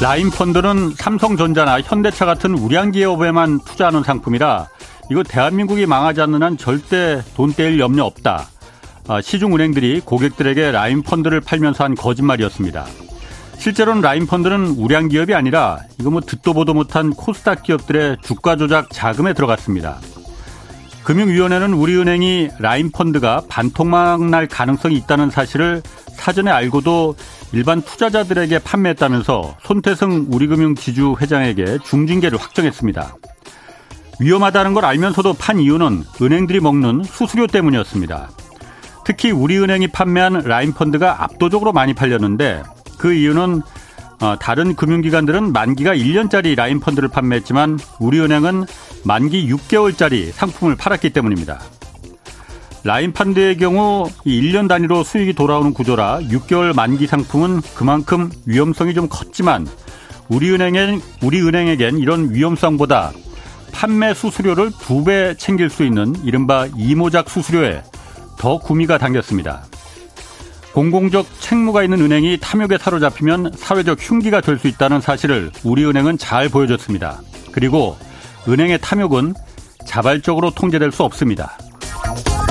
라임펀드는 삼성전자나 현대차 같은 우량기업에만 투자하는 상품이라 이거 대한민국이 망하지 않는 한 절대 돈 떼일 염려 없다. 시중은행들이 고객들에게 라임펀드를 팔면서 한 거짓말이었습니다. 실제로는 라임펀드는 우량기업이 아니라 이거 듣도 보도 못한 코스닥 기업들의 주가 조작 자금에 들어갔습니다. 금융위원회는 우리은행이 라임펀드가 반토막 날 가능성이 있다는 사실을 사전에 알고도 일반 투자자들에게 판매했다면서 손태승 우리금융지주 회장에게 중징계를 확정했습니다. 위험하다는 걸 알면서도 판 이유는 은행들이 먹는 수수료 때문이었습니다. 특히 우리은행이 판매한 라임펀드가 압도적으로 많이 팔렸는데 그 이유는 다른 금융기관들은 만기가 1년짜리 라임펀드를 판매했지만 우리은행은 만기 6개월짜리 상품을 팔았기 때문입니다. 라임펀드의 경우 1년 단위로 수익이 돌아오는 구조라 6개월 만기 상품은 그만큼 위험성이 좀 컸지만 우리은행에겐 이런 위험성보다 판매 수수료를 2배 챙길 수 있는 이른바 이모작 수수료에 더 구미가 당겼습니다. 공공적 책무가 있는 은행이 탐욕에 사로잡히면 사회적 흉기가 될 수 있다는 사실을 우리은행은 잘 보여줬습니다. 그리고 은행의 탐욕은 자발적으로 통제될 수 없습니다.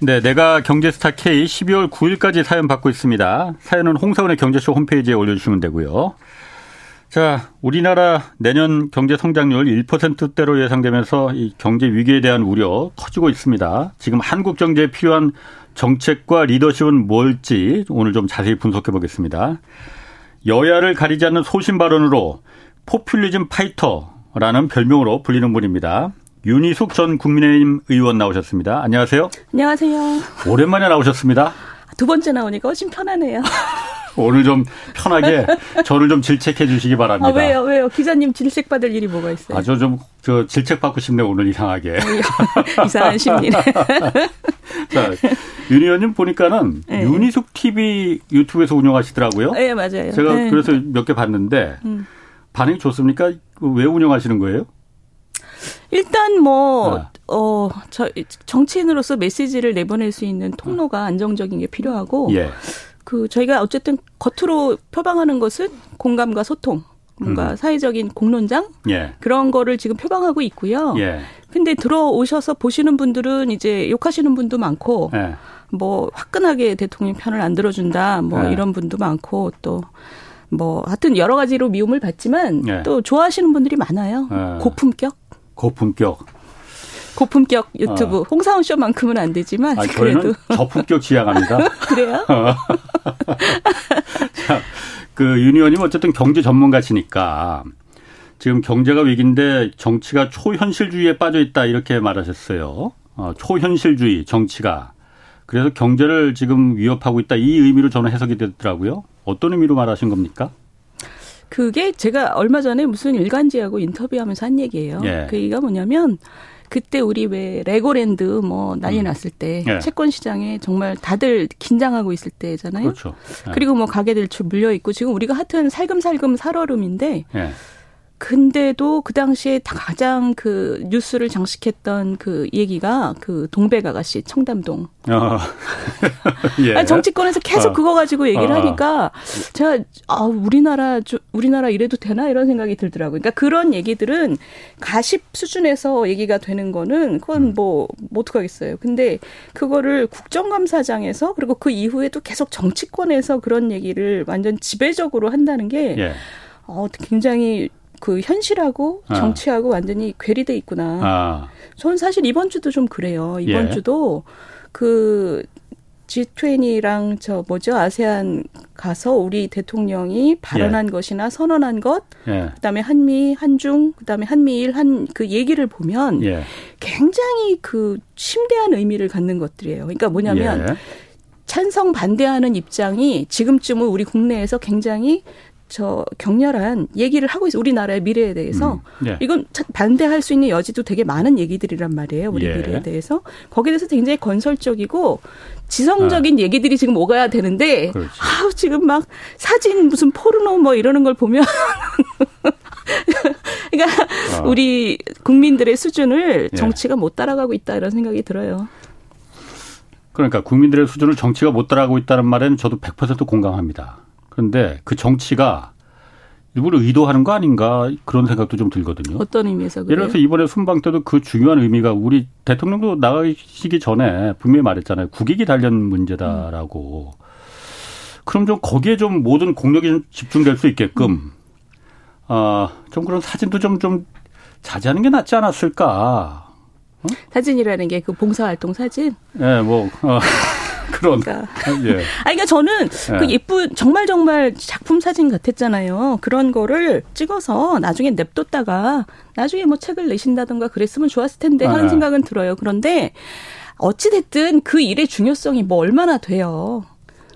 네, 내가 경제스타 K 12월 9일까지 사연 받고 있습니다. 사연은 홍사원의 경제쇼 홈페이지에 올려주시면 되고요. 자, 우리나라 내년 경제 성장률 1%대로 예상되면서 이 경제 위기에 대한 우려 커지고 있습니다. 지금 한국 경제에 필요한 정책과 리더십은 뭘지 오늘 좀 자세히 분석해 보겠습니다. 여야를 가리지 않는 소신 발언으로 포퓰리즘 파이터라는 별명으로 불리는 분입니다. 윤희숙 전 국민의힘 의원 나오셨습니다. 안녕하세요. 안녕하세요. 오랜만에 나오셨습니다. 두 번째 나오니까 훨씬 편하네요. 오늘 좀 편하게 저를 좀 질책해 주시기 바랍니다. 왜요? 기자님 질책받을 일이 뭐가 있어요? 아, 저 질책받고 싶네요. 오늘 이상하게. 이상한 심리네. 자, 윤 의원님 보니까는 네. 윤희숙 TV 유튜브에서 운영하시더라고요. 네, 맞아요. 제가 네. 그래서 몇 개 봤는데 반응이 좋습니까? 왜 운영하시는 거예요? 일단 정치인으로서 메시지를 내보낼 수 있는 통로가 안정적인 게 필요하고 예. 저희가 어쨌든 겉으로 표방하는 것은 공감과 소통, 뭔가 사회적인 공론장 예. 그런 거를 지금 표방하고 있고요. 근데 들어오셔서 보시는 분들은 이제 욕하시는 분도 많고 예. 화끈하게 대통령 편을 안 들어준다 예. 이런 분도 많고 또 하여튼 여러 가지로 미움을 받지만 예. 또 좋아하시는 분들이 많아요. 예. 고품격 유튜브. 홍사원 쇼만큼은 안 되지만. 아, 저희는 저품격 지향합니다. 그래요? 자, 윤 의원님 어쨌든 경제 전문가시니까 지금 경제가 위기인데 정치가 초현실주의에 빠져 있다 이렇게 말하셨어요. 초현실주의 정치가. 그래서 경제를 지금 위협하고 있다 이 의미로 저는 해석이 되더라고요. 어떤 의미로 말하신 겁니까? 그게 제가 얼마 전에 무슨 일간지하고 인터뷰하면서 한 얘기예요. 예. 그 얘기가 뭐냐면 그때 우리 왜 레고랜드 난리 났을 때 예. 채권 시장에 정말 다들 긴장하고 있을 때잖아요. 그렇죠. 예. 그리고 가계대출 물려 있고 지금 우리가 하여튼 살금살금 살얼음인데 예. 근데도 그 당시에 가장 뉴스를 장식했던 얘기가 동백 아가씨 청담동. 예. 아니, 정치권에서 계속 그거 가지고 얘기를 하니까 제가 우리나라 이래도 되나 이런 생각이 들더라고요. 그러니까 그런 얘기들은 가십 수준에서 얘기가 되는 거는 그건 뭐 어떡하겠어요. 근데 그거를 국정감사장에서 그리고 그 이후에도 계속 정치권에서 그런 얘기를 완전 지배적으로 한다는 게 굉장히 그 현실하고 정치하고 완전히 괴리돼 있구나. 저는 사실 이번 주도 좀 그래요. 이번 주도 그 G20랑 저 뭐죠? 아세안 가서 우리 대통령이 발언한 것이나 선언한 것, 그다음에 한미, 한중, 그다음에 한미일 한 그 얘기를 보면 굉장히 그 심대한 의미를 갖는 것들이에요. 그러니까 뭐냐면 찬성 반대하는 입장이 지금쯤은 우리 국내에서 굉장히 저 격렬한 얘기를 하고 있어요. 우리나라의 미래에 대해서. 이건 반대할 수 있는 여지도 되게 많은 얘기들이란 말이에요. 우리 미래에 대해서. 거기에 대해서 굉장히 건설적이고 지성적인 얘기들이 지금 오가야 되는데 아우 지금 막 사진 무슨 포르노 뭐 이러는 걸 보면 그러니까 우리 국민들의 수준을 정치가 못 따라가고 있다 이런 생각이 들어요. 그러니까 국민들의 수준을 정치가 못 따라가고 있다는 말에는 저도 100% 공감합니다. 그런데 그 정치가 일부러 의도하는 거 아닌가 그런 생각도 좀 들거든요. 어떤 의미에서 그래요? 예를 들어서 이번에 순방 때도 그 중요한 의미가 우리 대통령도 나가시기 전에 분명히 말했잖아요. 국익이 달린 문제다라고. 그럼 좀 거기에 좀 모든 공력이 좀 집중될 수 있게끔 좀 그런 사진도 좀 자제하는 게 낫지 않았을까. 어? 사진이라는 게 그 봉사활동 사진? 네, 뭐. 그런. 그러니까. 그러니까 저는 그 예쁜 정말 작품 사진 같았잖아요. 그런 거를 찍어서 나중에 냅뒀다가 나중에 뭐 책을 내신다든가 그랬으면 좋았을 텐데 하는 생각은 들어요. 그런데 어찌됐든 그 일의 중요성이 뭐 얼마나 돼요.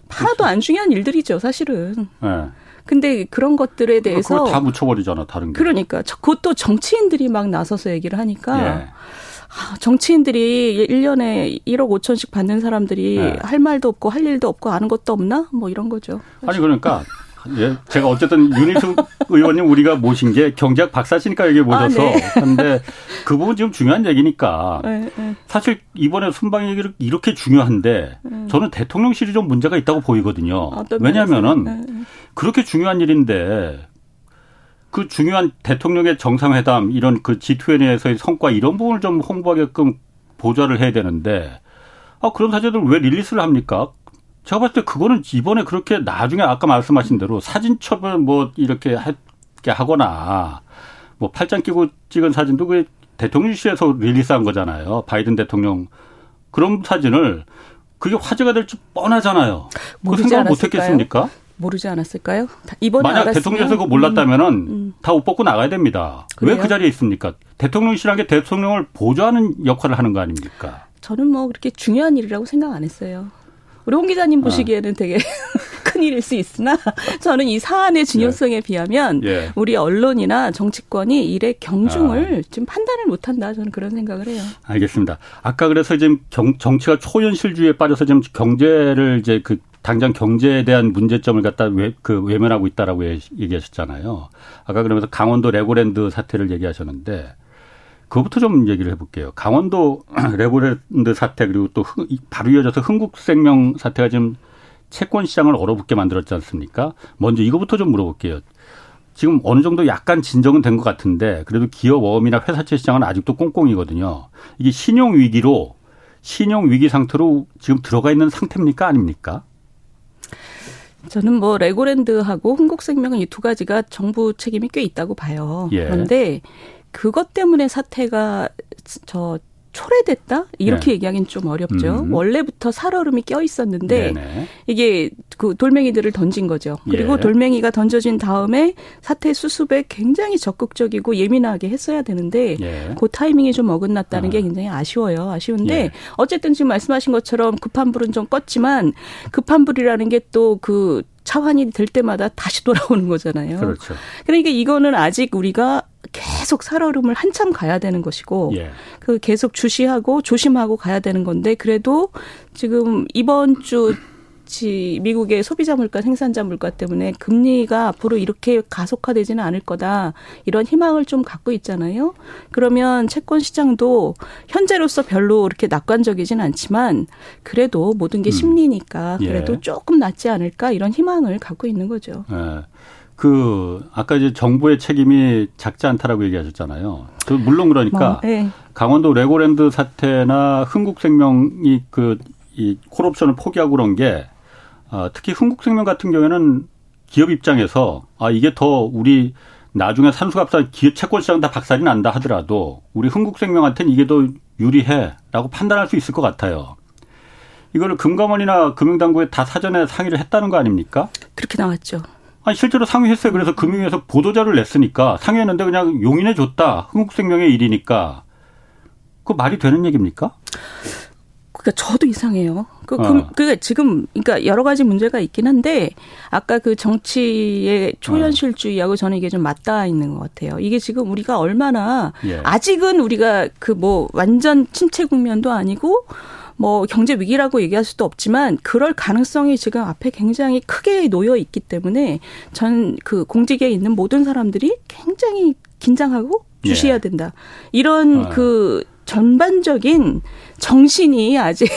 하나도 안 중요한 일들이죠, 사실은. 근데 그런 것들에 대해서. 그걸 다 묻혀버리잖아, 다른 게. 그러니까. 그것도 정치인들이 막 나서서 얘기를 하니까. 정치인들이 1년에 1억 5천씩 받는 사람들이 할 말도 없고 할 일도 없고 아는 것도 없나? 뭐 이런 거죠. 사실. 아니 그러니까 제가 어쨌든 윤희숙 의원님 우리가 모신 게 경제학 박사시니까 여기 모셔서 그런데 그 부분 지금 중요한 얘기니까 사실 이번에 순방 얘기를 이렇게 중요한데 저는 대통령실이 좀 문제가 있다고 보이거든요. 왜냐하면은 그렇게 중요한 일인데 그 중요한 대통령의 정상회담 이런 그 G20에서의 성과 이런 부분을 좀 홍보하게끔 보좌를 해야 되는데 그런 사진들 왜 릴리스를 합니까? 제가 봤을 때 그거는 이번에 그렇게 나중에 아까 말씀하신 대로 사진첩을 뭐 이렇게 하거나 뭐 팔짱 끼고 찍은 사진도 그 대통령실에서 릴리스한 거잖아요. 바이든 대통령 그런 사진을 그게 화제가 될 줄 뻔하잖아요. 그 생각 못했겠습니까? 모르지 않았을까요? 이번에 만약 알았으면. 대통령에서 그거 몰랐다면 다 옷 벗고 나가야 됩니다. 왜 그 자리에 있습니까? 대통령실이라는 게 대통령을 보좌하는 역할을 하는 거 아닙니까? 저는 뭐 그렇게 중요한 일이라고 생각 안 했어요. 우리 홍 기자님 보시기에는 되게 큰일일 수 있으나 저는 이 사안의 중요성에 비하면 우리 언론이나 정치권이 일의 경중을 지금 판단을 못한다. 저는 그런 생각을 해요. 알겠습니다. 아까 그래서 지금 정치가 초현실주의에 빠져서 지금 경제를 이제 그 당장 경제에 대한 문제점을 갖다 외면하고 있다라고 얘기하셨잖아요. 아까 그러면서 강원도 레고랜드 사태를 얘기하셨는데 그거부터 좀 얘기를 해볼게요. 강원도 레고랜드 사태 그리고 또 바로 이어져서 흥국생명 사태가 지금 채권 시장을 얼어붙게 만들었지 않습니까? 먼저 이거부터 좀 물어볼게요. 지금 어느 정도 약간 진정은 된 것 같은데 그래도 기업 어음이나 회사채 시장은 아직도 꽁꽁이거든요. 이게 신용위기 상태로 지금 들어가 있는 상태입니까? 아닙니까? 저는 뭐 레고랜드하고 흥국생명은 이 두 가지가 정부 책임이 꽤 있다고 봐요. 그런데 그것 때문에 사태가 초래됐다? 이렇게 얘기하기는 좀 어렵죠. 원래부터 살얼음이 껴 있었는데 이게 그 돌멩이들을 던진 거죠. 그리고 돌멩이가 던져진 다음에 사태 수습에 굉장히 적극적이고 예민하게 했어야 되는데 그 타이밍이 좀 어긋났다는 게 굉장히 아쉬워요. 아쉬운데 어쨌든 지금 말씀하신 것처럼 급한 불은 좀 껐지만 급한 불이라는 게 또 그 차환이 될 때마다 다시 돌아오는 거잖아요. 그렇죠. 그러니까 이거는 아직 우리가 계속 살얼음을 한참 가야 되는 것이고 그 계속 주시하고 조심하고 가야 되는 건데 그래도 지금 이번 주 미국의 소비자 물가 생산자 물가 때문에 금리가 앞으로 이렇게 가속화되지는 않을 거다. 이런 희망을 좀 갖고 있잖아요. 그러면 채권 시장도 현재로서 별로 이렇게 낙관적이진 않지만 그래도 모든 게 심리니까 그래도 조금 낫지 않을까 이런 희망을 갖고 있는 거죠. 아까 이제 정부의 책임이 작지 않다라고 얘기하셨잖아요. 물론 그러니까 강원도 레고랜드 사태나 흥국생명이 이 콜옵션을 포기하고 그런 게 특히 흥국생명 같은 경우에는 기업 입장에서 이게 더 우리 나중에 산수갑산 채권시장 다 박살이 난다 하더라도 우리 흥국생명한테는 이게 더 유리해라고 판단할 수 있을 것 같아요. 이거를 금감원이나 금융당국에 다 사전에 상의를 했다는 거 아닙니까? 그렇게 나왔죠. 아니 실제로 상의했어요. 그래서 금융위에서 보도자를 냈으니까 상의했는데 그냥 용인해줬다. 흥국생명의 일이니까. 그 말이 되는 얘기입니까? 그러니까 저도 이상해요. 그러니까 지금 그러니까 여러 가지 문제가 있긴 한데 아까 그 정치의 초현실주의하고 저는 이게 좀 맞닿아 있는 것 같아요. 이게 지금 우리가 얼마나 아직은 우리가 그 뭐 완전 침체 국면도 아니고 뭐 경제 위기라고 얘기할 수도 없지만 그럴 가능성이 지금 앞에 굉장히 크게 놓여 있기 때문에 전 그 공직에 있는 모든 사람들이 굉장히 긴장하고 주시해야 된다. 이런 그 전반적인 정신이 아직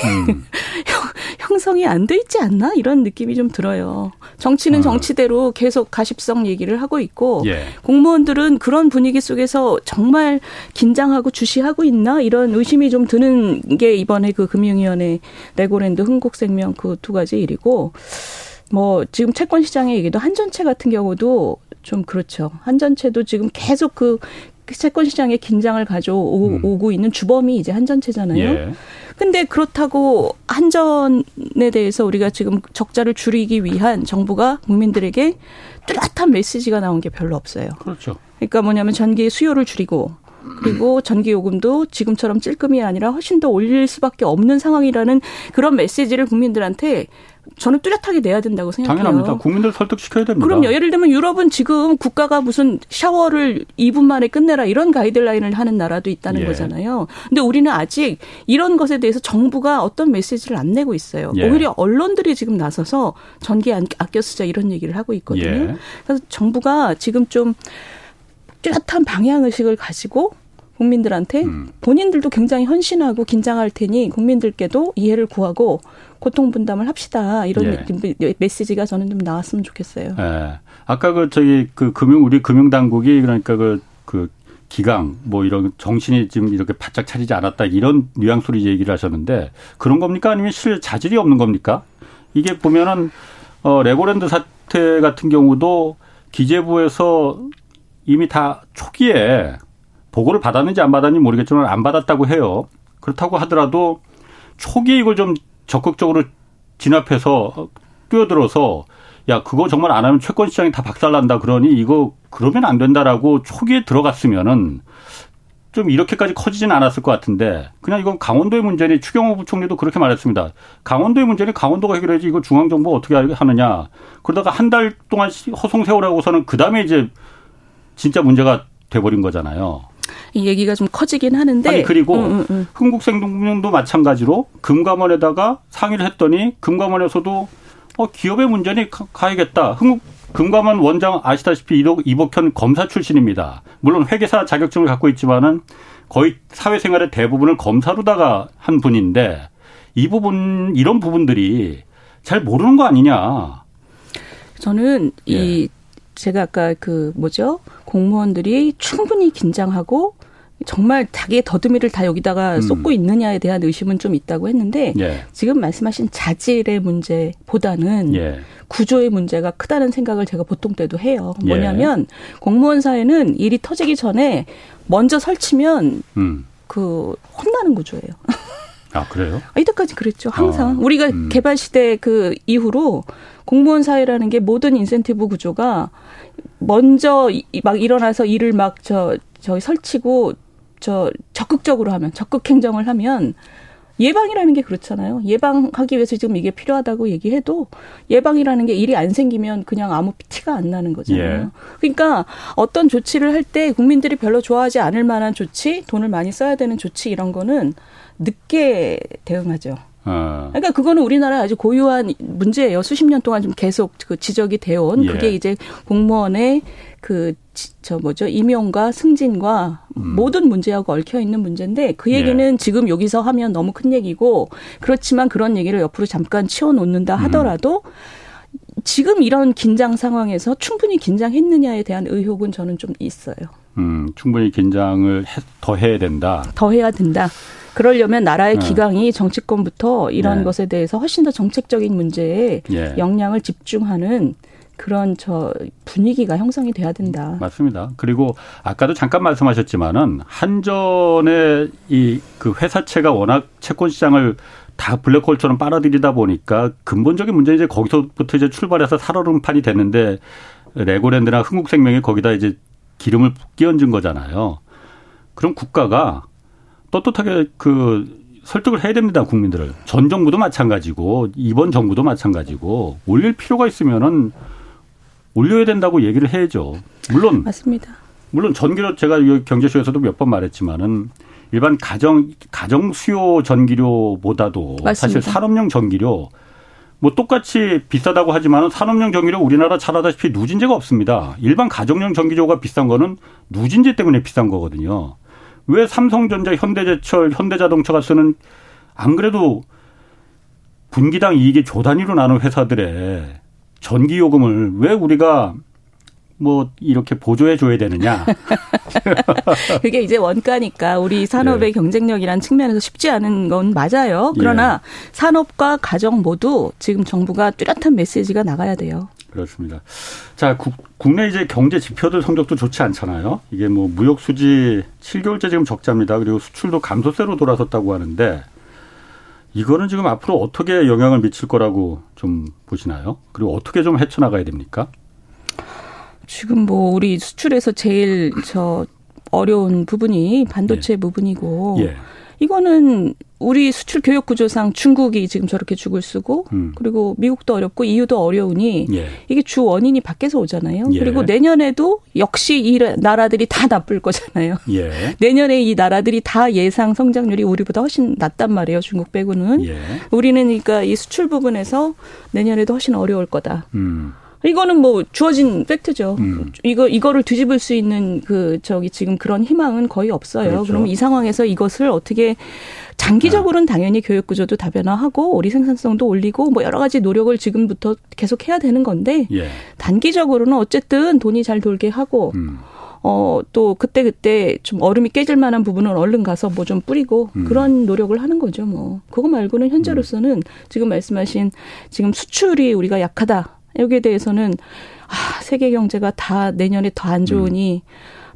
형성이 안 돼 있지 않나 이런 느낌이 좀 들어요. 정치는 정치대로 계속 가십성 얘기를 하고 있고 공무원들은 그런 분위기 속에서 정말 긴장하고 주시하고 있나 이런 의심이 좀 드는 게 이번에 그 금융위원회 레고랜드 흥국생명 그 두 가지 일이고 뭐 지금 채권시장의 얘기도 한전채 같은 경우도 좀 그렇죠. 한전채도 지금 계속 그 채권 시장에 긴장을 가져오고 있는 주범이 이제 한전채잖아요. 그런데 그렇다고 한전에 대해서 우리가 지금 적자를 줄이기 위한 정부가 국민들에게 뚜렷한 메시지가 나온 게 별로 없어요. 그렇죠. 그러니까 뭐냐면 전기 수요를 줄이고 그리고 전기 요금도 지금처럼 찔끔이 아니라 훨씬 더 올릴 수밖에 없는 상황이라는 그런 메시지를 국민들한테 저는 뚜렷하게 내야 된다고 생각해요. 당연합니다. 국민들 설득시켜야 됩니다. 그럼요. 예를 들면 유럽은 지금 국가가 무슨 샤워를 2분 만에 끝내라 이런 가이드라인을 하는 나라도 있다는 거잖아요. 근데 우리는 아직 이런 것에 대해서 정부가 어떤 메시지를 안 내고 있어요. 오히려 언론들이 지금 나서서 전기 아껴 쓰자 이런 얘기를 하고 있거든요. 그래서 정부가 지금 좀 뚜렷한 방향의식을 가지고 국민들한테 본인들도 굉장히 헌신하고 긴장할 테니 국민들께도 이해를 구하고 고통분담을 합시다. 이런 메시지가 저는 좀 나왔으면 좋겠어요. 아까 그 저기 그 우리 금융당국이 그러니까 그 기강 뭐 이런 정신이 지금 이렇게 바짝 차리지 않았다 이런 뉘앙스로 얘기를 하셨는데 그런 겁니까? 아니면 실 자질이 없는 겁니까? 이게 보면은 레고랜드 사태 같은 경우도 기재부에서 이미 다 초기에 보고를 받았는지 안 받았는지 모르겠지만 안 받았다고 해요. 그렇다고 하더라도 초기에 이걸 좀 적극적으로 진압해서 뛰어들어서 야 그거 정말 안 하면 채권시장이 다 박살난다 그러니 이거 그러면 안 된다라고 초기에 들어갔으면은 좀 이렇게까지 커지진 않았을 것 같은데 그냥 이건 강원도의 문제니 추경호 부총리도 그렇게 말했습니다. 강원도의 문제니 강원도가 해결해야지 이거 중앙정부가 어떻게 하느냐. 그러다가 한 달 동안 허송 세월하고서는 그다음에 이제 진짜 문제가 돼버린 거잖아요. 이 얘기가 좀 커지긴 하는데. 아니 그리고 흥국생명도 마찬가지로 금감원에다가 상의를 했더니 금감원에서도 기업의 문제니 가야겠다. 금감원 원장 아시다시피 이복현 검사 출신입니다. 물론 회계사 자격증을 갖고 있지만은 거의 사회생활의 대부분을 검사로다가 한 분인데 이 부분 이런 부분들이 잘 모르는 거 아니냐. 저는 이 제가 아까 그 공무원들이 충분히 긴장하고 정말 자기의 더듬이를 다 여기다가 쏟고 있느냐에 대한 의심은 좀 있다고 했는데 지금 말씀하신 자질의 문제보다는 구조의 문제가 크다는 생각을 제가 보통 때도 해요. 뭐냐면 공무원 사회는 일이 터지기 전에 먼저 설치면 그 혼나는 구조예요. 아, 그래요? 이때까지 그랬죠. 항상. 우리가 개발 시대 그 이후로 공무원 사회라는 게 모든 인센티브 구조가 먼저 막 일어나서 일을 막 설치고 적극적으로 하면, 적극 행정을 하면 예방이라는 게 그렇잖아요. 예방하기 위해서 지금 이게 필요하다고 얘기해도 예방이라는 게 일이 안 생기면 그냥 아무 티가 안 나는 거잖아요. 그러니까 어떤 조치를 할 때 국민들이 별로 좋아하지 않을 만한 조치, 돈을 많이 써야 되는 조치 이런 거는 늦게 대응하죠. 그러니까 그거는 우리나라 아주 고유한 문제예요. 수십 년 동안 좀 계속 그 지적이 되어온 그게 이제 공무원의 그 임용과 승진과 모든 문제하고 얽혀 있는 문제인데 그 얘기는 지금 여기서 하면 너무 큰 얘기고 그렇지만 그런 얘기를 옆으로 잠깐 치워놓는다 하더라도 지금 이런 긴장 상황에서 충분히 긴장했느냐에 대한 의혹은 저는 좀 있어요. 충분히 긴장을 더 해야 된다. 더 해야 된다. 그러려면 나라의 기강이 정치권부터 이런 것에 대해서 훨씬 더 정책적인 문제에 역량을 집중하는 그런 저 분위기가 형성이 돼야 된다. 맞습니다. 그리고 아까도 잠깐 말씀하셨지만은 한전의 이 그 회사채가 워낙 채권 시장을 다 블랙홀처럼 빨아들이다 보니까 근본적인 문제는 이제 거기서부터 이제 출발해서 살얼음판이 됐는데 레고랜드나 흥국생명이 거기다 이제 기름을 끼얹은 거잖아요. 그럼 국가가 떳떳하게 그 설득을 해야 됩니다, 국민들을. 전 정부도 마찬가지고 이번 정부도 마찬가지고 올릴 필요가 있으면은 올려야 된다고 얘기를 해야죠. 물론 맞습니다. 물론 전기료 제가 경제쇼에서도 몇 번 말했지만은 일반 가정 수요 전기료보다도 맞습니다. 사실 산업용 전기료 뭐 똑같이 비싸다고 하지만 산업용 전기료 우리나라 잘 아다시피 누진제가 없습니다. 일반 가정용 전기료가 비싼 거는 누진제 때문에 비싼 거거든요. 왜 삼성전자, 현대제철, 현대자동차가 쓰는 안 그래도 분기당 이익이 조 단위로 나눈 회사들의 전기요금을 왜 우리가 뭐 이렇게 보조해 줘야 되느냐. 그게 이제 원가니까 우리 산업의 예. 경쟁력이라는 측면에서 쉽지 않은 건 맞아요. 그러나 예. 산업과 가정 모두 지금 정부가 뚜렷한 메시지가 나가야 돼요. 그렇습니다. 자, 국내 이제 경제 지표들 성적도 좋지 않잖아요. 이게 뭐 무역 수지 7개월째 지금 적자입니다. 그리고 수출도 감소세로 돌아섰다고 하는데 이거는 지금 앞으로 어떻게 영향을 미칠 거라고 좀 보시나요? 그리고 어떻게 좀 헤쳐나가야 됩니까? 지금 뭐 우리 수출에서 제일 저 어려운 부분이 반도체 예. 부분이고 예. 이거는 우리 수출 교역 구조상 중국이 지금 저렇게 죽을 쓰고 그리고 미국도 어렵고 EU도 어려우니 예. 이게 주 원인이 밖에서 오잖아요. 예. 그리고 내년에도 역시 이 나라들이 다 나쁠 거잖아요. 예. 내년에 이 나라들이 다 예상 성장률이 우리보다 훨씬 낮단 말이에요. 중국 빼고는. 예. 우리는 그러니까 이 수출 부분에서 내년에도 훨씬 어려울 거다. 이거는 뭐 주어진 팩트죠. 이거를 뒤집을 수 있는 지금 그런 희망은 거의 없어요. 그렇죠. 그럼 이 상황에서 이것을 어떻게 장기적으로는 당연히 교육 구조도 다변화하고 우리 생산성도 올리고 뭐 여러 가지 노력을 지금부터 계속 해야 되는 건데 예. 단기적으로는 어쨌든 돈이 잘 돌게 하고 또 그때 좀 얼음이 깨질 만한 부분은 얼른 가서 뭐 좀 뿌리고 그런 노력을 하는 거죠. 뭐 그거 말고는 현재로서는 지금 말씀하신 지금 수출이 우리가 약하다. 여기에 대해서는 세계 경제가 다 내년에 더 안 좋으니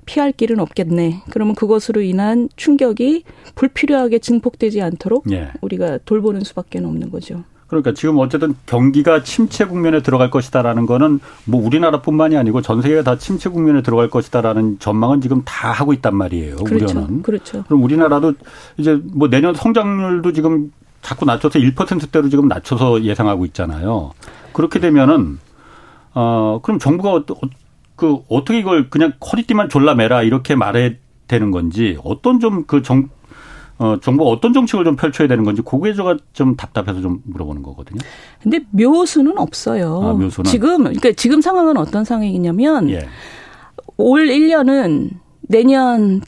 피할 길은 없겠네. 그러면 그것으로 인한 충격이 불필요하게 증폭되지 않도록 예. 우리가 돌보는 수밖에 없는 거죠. 그러니까 지금 어쨌든 경기가 침체 국면에 들어갈 것이다라는 거는 뭐 우리나라뿐만이 아니고 전 세계가 다 침체 국면에 들어갈 것이다라는 전망은 지금 다 하고 있단 말이에요. 그렇죠. 우려는. 그렇죠. 그럼 우리나라도 이제 뭐 내년 성장률도 지금 자꾸 낮춰서 1%대로 지금 낮춰서 예상하고 있잖아요. 그렇게 되면은 그럼 정부가 어떻게 이걸 그냥 커리띠만 졸라매라 이렇게 말해야 되는 건지 어떤 좀 정부가 어떤 정책을 좀 펼쳐야 되는 건지 그게 제가 좀 답답해서 좀 물어보는 거거든요. 근데 묘수는 없어요. 아, 묘수는. 지금 상황은 어떤 상황이냐면 예. 올 1년은 내년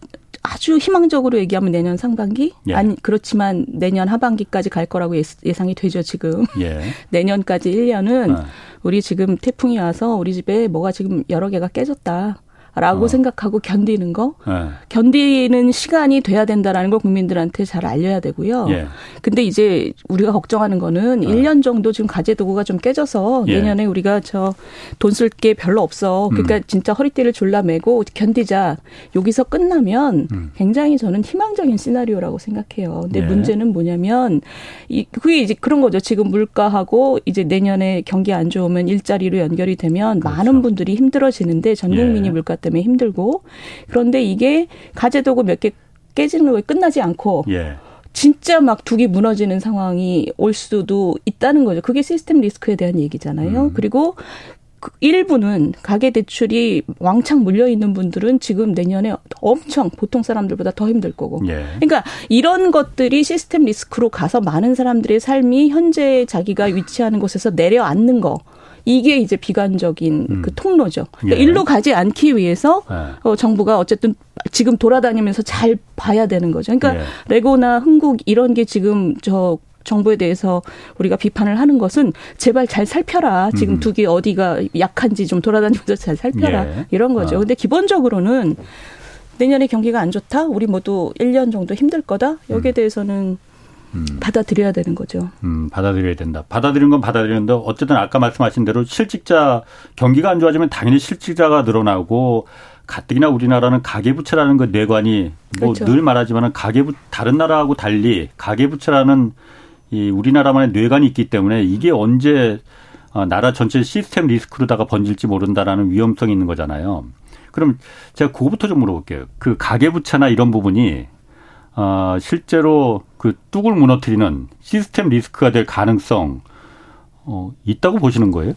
아주 희망적으로 얘기하면 내년 상반기? 예. 아니, 그렇지만 내년 하반기까지 갈 거라고 예상이 되죠, 지금. 예. 내년까지 1년은 우리 지금 태풍이 와서 우리 집에 뭐가 지금 여러 개가 깨졌다. 라고 생각하고 견디는 거. 예. 견디는 시간이 돼야 된다라는 걸 국민들한테 잘 알려야 되고요. 예. 근데 이제 우리가 걱정하는 거는 1년 정도 지금 가재도구가 좀 깨져서 예. 내년에 우리가 돈 쓸 게 별로 없어. 그러니까 진짜 허리띠를 졸라매고 견디자. 여기서 끝나면 굉장히 저는 희망적인 시나리오라고 생각해요. 근데 예. 문제는 뭐냐면 그게 이제 그런 거죠. 지금 물가하고 이제 내년에 경기 안 좋으면 일자리로 연결이 되면 그렇죠. 많은 분들이 힘들어지는데 전 국민이 예. 물가 때문에 힘들고 그런데 이게 가재도구 몇 개 깨지는 거에 끝나지 않고 예. 진짜 막 둑이 무너지는 상황이 올 수도 있다는 거죠. 그게 시스템 리스크에 대한 얘기잖아요. 그리고 일부는 가계대출이 왕창 물려있는 분들은 지금 내년에 엄청 보통 사람들보다 더 힘들 거고. 예. 그러니까 이런 것들이 시스템 리스크로 가서 많은 사람들의 삶이 현재 자기가 위치하는 곳에서 내려앉는 거. 이게 이제 비관적인 그 통로죠. 그러니까 예. 일로 가지 않기 위해서 예. 정부가 어쨌든 지금 돌아다니면서 잘 봐야 되는 거죠. 그러니까 예. 레고나 흥국 이런 게 지금 정부에 대해서 우리가 비판을 하는 것은 제발 잘 살펴라. 지금 둑이 어디가 약한지 좀 돌아다니면서 잘 살펴라. 예. 이런 거죠. 근데 기본적으로는 내년에 경기가 안 좋다. 우리 모두 1년 정도 힘들 거다. 여기에 대해서는 받아들여야 되는 거죠. 받아들여야 된다. 받아들인 건 받아들였는데 어쨌든 아까 말씀하신 대로 실직자 경기가 안 좋아지면 당연히 실직자가 늘어나고 가뜩이나 우리나라는 가계부채라는 그 내관이 뭐 늘 그렇죠. 말하지만 가계부 다른 나라하고 달리 가계부채라는 이 우리나라만의 뇌관이 있기 때문에 이게 언제 나라 전체 시스템 리스크로다가 번질지 모른다라는 위험성이 있는 거잖아요. 그럼 제가 그거부터 좀 물어볼게요. 그 가계부채나 이런 부분이 실제로 그 뚝을 무너뜨리는 시스템 리스크가 될 가능성 있다고 보시는 거예요?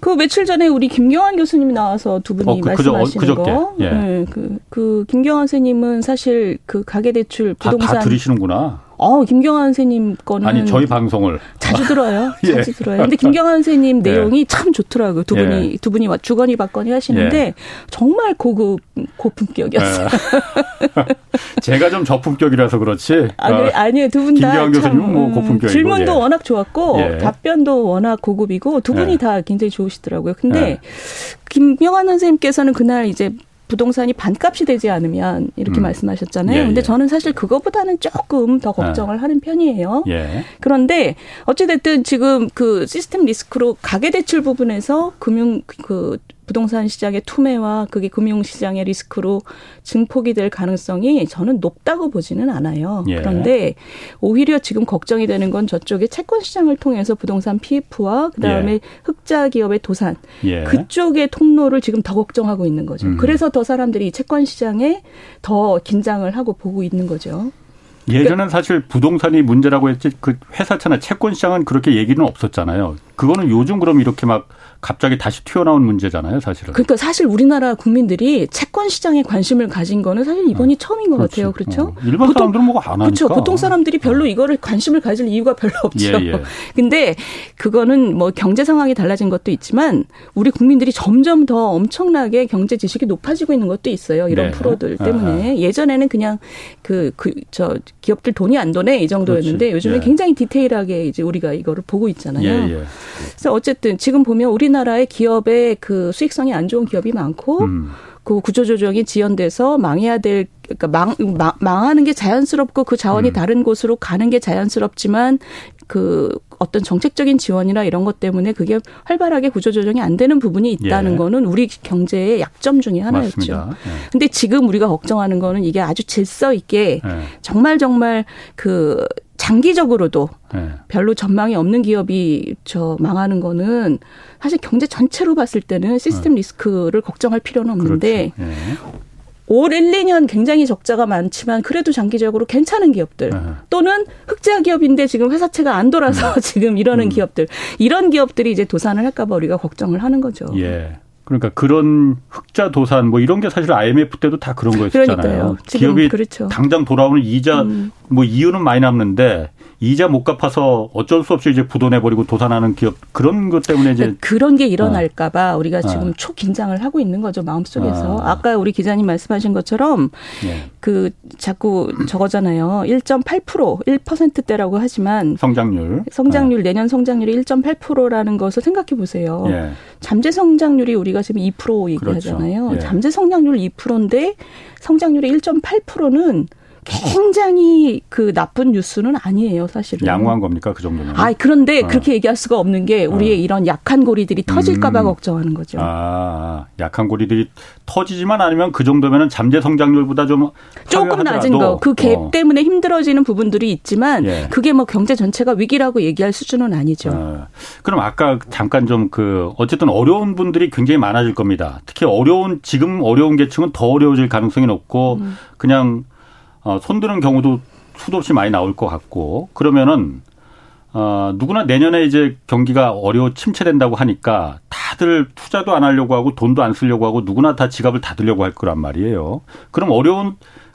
그 며칠 전에 우리 김경환 교수님이 나와서 두 분이 말씀하시는 거. 예. 네, 그 김경환 선생님은 사실 그 가계대출 부동산. 다 들으시는구나. 김경환 선생님 거는. 아니, 저희 방송을. 자주 들어요. 예. 자주 들어요. 근데 김경환 선생님 내용이 예. 참 좋더라고요. 두 분이 주거니 받거니 하시는데 예. 정말 고품격이었어요. 예. 제가 좀 저품격이라서 그렇지. 아니에요. 두 분 다. 김경환 교수님은 뭐 고품격이고. 질문도 예. 워낙 좋았고 예. 답변도 워낙 고급이고 두 분이 예. 다 굉장히 좋으시더라고요. 근데 예. 김경환 선생님께서는 그날 이제 부동산이 반값이 되지 않으면 이렇게 말씀하셨잖아요. 그런데 예, 예. 저는 사실 그거보다는 조금 더 걱정을 하는 편이에요. 예. 그런데 어찌됐든 지금 그 시스템 리스크로 가계대출 부분에서 부동산 시장의 투매와 그게 금융시장의 리스크로 증폭이 될 가능성이 저는 높다고 보지는 않아요. 예. 그런데 오히려 지금 걱정이 되는 건 저쪽에 채권 시장을 통해서 부동산 PF와 그다음에 예. 흑자 기업의 도산. 예. 그쪽의 통로를 지금 더 걱정하고 있는 거죠. 그래서 더 사람들이 채권 시장에 더 긴장을 하고 보고 있는 거죠. 예전엔 사실 부동산이 문제라고 했지 그 회사채나 채권 시장은 그렇게 얘기는 없었잖아요. 그거는 요즘 그럼 이렇게 막 갑자기 다시 튀어나온 문제잖아요, 사실은. 그러니까 사실 우리나라 국민들이 채권 시장에 관심을 가진 거는 사실 이번이 처음인 것 그렇지. 같아요. 그렇죠? 일반 사람들은 뭐가 안 하니까. 그렇죠. 보통 사람들이 별로 이거를 관심을 가질 이유가 별로 없죠. 예, 예. 근데 그거는 뭐 경제 상황이 달라진 것도 있지만 우리 국민들이 점점 더 엄청나게 경제 지식이 높아지고 있는 것도 있어요. 이런 네. 프로들 때문에. 아하. 예전에는 그냥 기업들 돈이 안 도네 이 정도였는데 그렇지. 요즘에 예. 굉장히 디테일하게 이제 우리가 이거를 보고 있잖아요. 예, 예. 그래서 어쨌든 지금 보면 우리나라의 기업의 그 수익성이 안 좋은 기업이 많고 그 구조조정이 지연돼서 망해야 될 그러니까 망하는 게 자연스럽고 그 자원이 다른 곳으로 가는 게 자연스럽지만 그 어떤 정책적인 지원이나 이런 것 때문에 그게 활발하게 구조조정이 안 되는 부분이 있다는 예. 거는 우리 경제의 약점 중에 하나였죠. 그런데 예. 지금 우리가 걱정하는 거는 이게 아주 질서 있게 예. 정말 그 장기적으로도 예. 별로 전망이 없는 기업이 망하는 거는 사실 경제 전체로 봤을 때는 시스템 예. 리스크를 걱정할 필요는 없는데 예. 올 1-2년 굉장히 적자가 많지만 그래도 장기적으로 괜찮은 기업들 또는 흑자 기업인데 지금 회사채가 안 돌아서 지금 이러는 기업들 이런 기업들이 이제 도산을 할까 봐 우리가 걱정을 하는 거죠. 예. 그러니까 그런 흑자 도산 뭐 이런 게 사실 IMF 때도 다 그런 거였잖아요. 그러니까요. 기업이 그렇죠. 당장 돌아오는 이자 뭐 이윤은 많이 남는데 이자 못 갚아서 어쩔 수 없이 이제 부도내버리고 도산하는 기업 그런 것 때문에 이제 그러니까 그런 게 일어날까 봐 우리가 지금 초긴장을 하고 있는 거죠. 마음속에서. 아까 우리 기자님 말씀하신 것처럼 예. 그 자꾸 저거잖아요. 1.8% 1%대라고 하지만 성장률 내년 성장률이 1.8%라는 것을 생각해 보세요. 예. 잠재 성장률이 우리가 지금 2% 얘기하잖아요. 그렇죠. 예. 잠재 성장률 2%인데 성장률이 1.8%는 굉장히 그 나쁜 뉴스는 아니에요, 사실은. 양호한 겁니까, 그 정도면? 그런데 그렇게 얘기할 수가 없는 게 우리의 이런 약한 고리들이 터질까 봐 걱정하는 거죠. 약한 고리들이 터지지만 않으면 그 정도면은 잠재 성장률보다 조금 낮은 거. 그 갭 때문에 힘들어지는 부분들이 있지만 예. 그게 뭐 경제 전체가 위기라고 얘기할 수준은 아니죠. 그럼 아까 잠깐 좀 어쨌든 어려운 분들이 굉장히 많아질 겁니다. 특히 지금 어려운 계층은 더 어려워질 가능성이 높고 그냥 손드는 경우도 수도 없이 많이 나올 것 같고 그러면은 누구나 내년에 이제 경기가 침체된다고 하니까 다들 투자도 안 하려고 하고 돈도 안 쓰려고 하고 누구나 다 지갑을 닫으려고 할 거란 말이에요. 그럼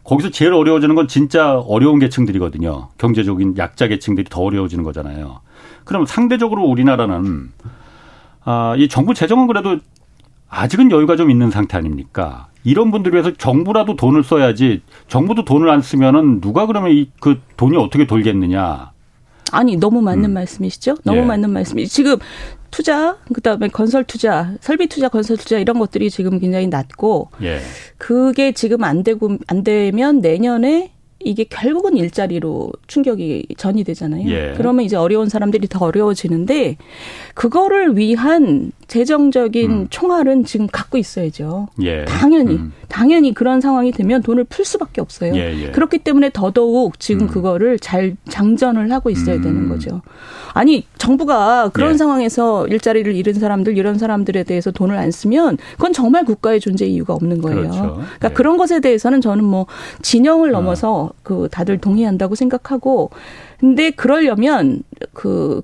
거기서 제일 어려워지는 건 진짜 어려운 계층들이거든요. 경제적인 약자 계층들이 더 어려워지는 거잖아요. 그럼 상대적으로 우리나라는 이 정부 재정은 그래도 아직은 여유가 좀 있는 상태 아닙니까? 이런 분들 위해서 정부라도 돈을 써야지 정부도 돈을 안 쓰면은 누가 그러면 그 돈이 어떻게 돌겠느냐. 아니 너무 맞는 말씀이시죠. 너무 예. 맞는 말씀이시죠. 지금 투자 그다음에 건설 투자 설비 투자 건설 투자 이런 것들이 지금 굉장히 낮고 예. 그게 지금 안 되면 내년에 이게 결국은 일자리로 충격이 전이 되잖아요. 예. 그러면 이제 어려운 사람들이 더 어려워지는데 그거를 위한 재정적인 총알은 지금 갖고 있어야죠. 예. 당연히 그런 상황이 되면 돈을 풀 수밖에 없어요. 예예. 그렇기 때문에 더더욱 지금 그거를 잘 장전을 하고 있어야 되는 거죠. 아니 정부가 그런 상황에서 일자리를 잃은 사람들 이런 사람들에 대해서 돈을 안 쓰면 그건 정말 국가의 존재 이유가 없는 거예요. 그렇죠. 그러니까 그런 것에 대해서는 저는 뭐 진영을 넘어서 그 다들 동의한다고 생각하고, 근데 그러려면 그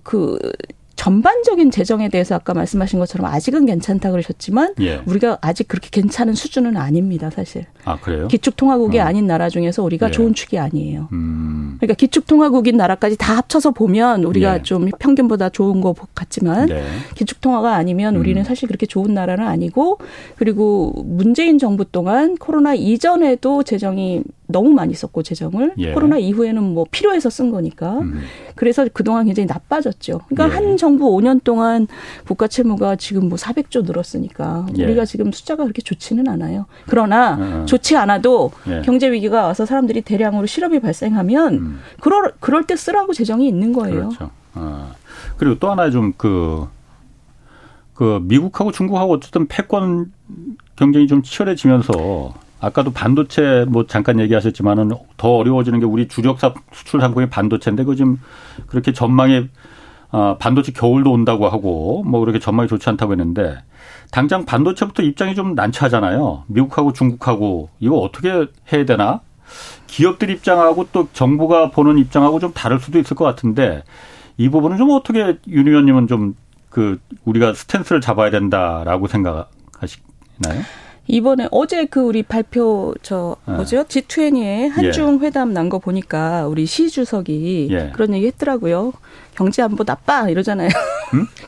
전반적인 재정에 대해서 아까 말씀하신 것처럼 아직은 괜찮다 그러셨지만 우리가 아직 그렇게 괜찮은 수준은 아닙니다, 사실. 아, 그래요? 기축통화국이 아닌 나라 중에서 우리가 좋은 축이 아니에요. 그러니까 기축통화국인 나라까지 다 합쳐서 보면 우리가 좀 평균보다 좋은 것 같지만 기축통화가 아니면 우리는 사실 그렇게 좋은 나라는 아니고, 그리고 문재인 정부 동안 코로나 이전에도 재정이 너무 많이 썼고 재정을 코로나 이후에는 뭐 필요해서 쓴 거니까 그래서 그동안 굉장히 나빠졌죠. 그러니까 한 정부 5년 동안 국가 채무가 지금 뭐 400조 늘었으니까 우리가 지금 숫자가 그렇게 좋지는 않아요. 그러나 좋지 않아도 경제 위기가 와서 사람들이 대량으로 실업이 발생하면 그럴 때 쓰라고 재정이 있는 거예요. 그렇죠. 그리고 또 하나 좀 그 미국하고 중국하고 어쨌든 패권 경쟁이 좀 치열해지면서 아까도 반도체 뭐 잠깐 얘기하셨지만은 더 어려워지는 게 우리 주력 수출 상품이 반도체인데 그 지금 그렇게 전망에 반도체 겨울도 온다고 하고 뭐 그렇게 전망이 좋지 않다고 했는데 당장 반도체부터 입장이 좀 난처하잖아요. 미국하고 중국하고 이거 어떻게 해야 되나? 기업들 입장하고 또 정부가 보는 입장하고 좀 다를 수도 있을 것 같은데 이 부분은 좀 어떻게 윤 의원님은 좀 그 우리가 스탠스를 잡아야 된다라고 생각하시나요? 이번에 어제 그 우리 발표 G20에 한중 회담 난 거 보니까 우리 시 주석이 그런 얘기 했더라고요. 경제 안보 나빠 이러잖아요.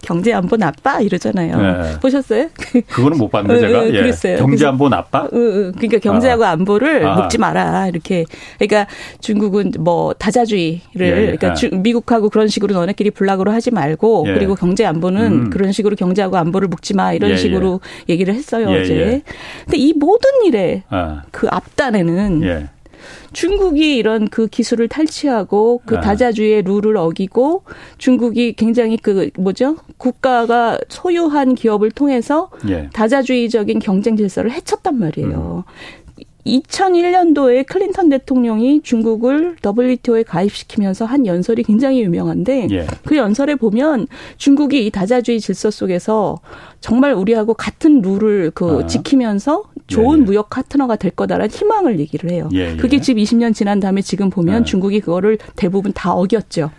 경제 안보 나빠 이러잖아요. 예. 보셨어요? 그거는 못 봤는데 제가. 그랬어요. 경제 안보 나빠? 그러니까 경제하고 안보를 묶지 마라 이렇게. 그러니까 중국은 뭐 다자주의를 그러니까 미국하고 그런 식으로 너네끼리 블락으로 하지 말고 그리고 경제 안보는 그런 식으로 경제하고 안보를 묶지 마 이런 식으로 얘기를 했어요 어제. 근데 이 모든 일에 그 앞단에는. 중국이 이런 그 기술을 탈취하고 그 다자주의의 룰을 어기고 중국이 굉장히 그 국가가 소유한 기업을 통해서 다자주의적인 경쟁 질서를 해쳤단 말이에요. 2001년도에 클린턴 대통령이 중국을 WTO에 가입시키면서 한 연설이 굉장히 유명한데 그 연설에 보면 중국이 이 다자주의 질서 속에서 정말 우리하고 같은 룰을 지키면서 좋은 무역 파트너가 될 거다라는 희망을 얘기를 해요. 그게 지금 20년 지난 다음에 지금 보면 중국이 그거를 대부분 다 어겼죠.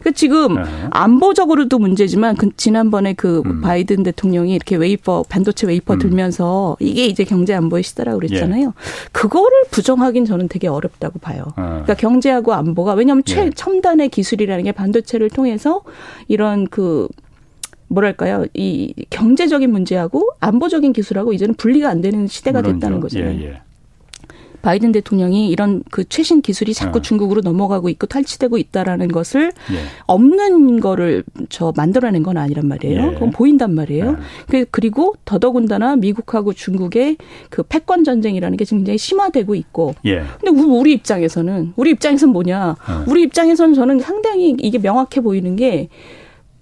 그러니까 지금 안보적으로도 문제지만 지난번에 그 바이든 대통령이 이렇게 반도체 웨이퍼 들면서 이게 이제 경제 안보의 시대라고 그랬잖아요. 그거를 부정하긴 저는 되게 어렵다고 봐요. 그러니까 경제하고 안보가 왜냐하면 최첨단의 기술이라는 게 반도체를 통해서 이런 그 뭐랄까요? 이 경제적인 문제하고 안보적인 기술하고 이제는 분리가 안 되는 시대가 됐다는 거잖아요. 바이든 대통령이 이런 그 최신 기술이 자꾸 중국으로 넘어가고 있고 탈취되고 있다라는 것을 없는 거를 만들어낸 건 아니란 말이에요. 그건 보인단 말이에요. 그리고 더더군다나 미국하고 중국의 그 패권 전쟁이라는 게 지금 굉장히 심화되고 있고. 근데 우리 입장에서는 뭐냐? 우리 입장에서는 저는 상당히 이게 명확해 보이는 게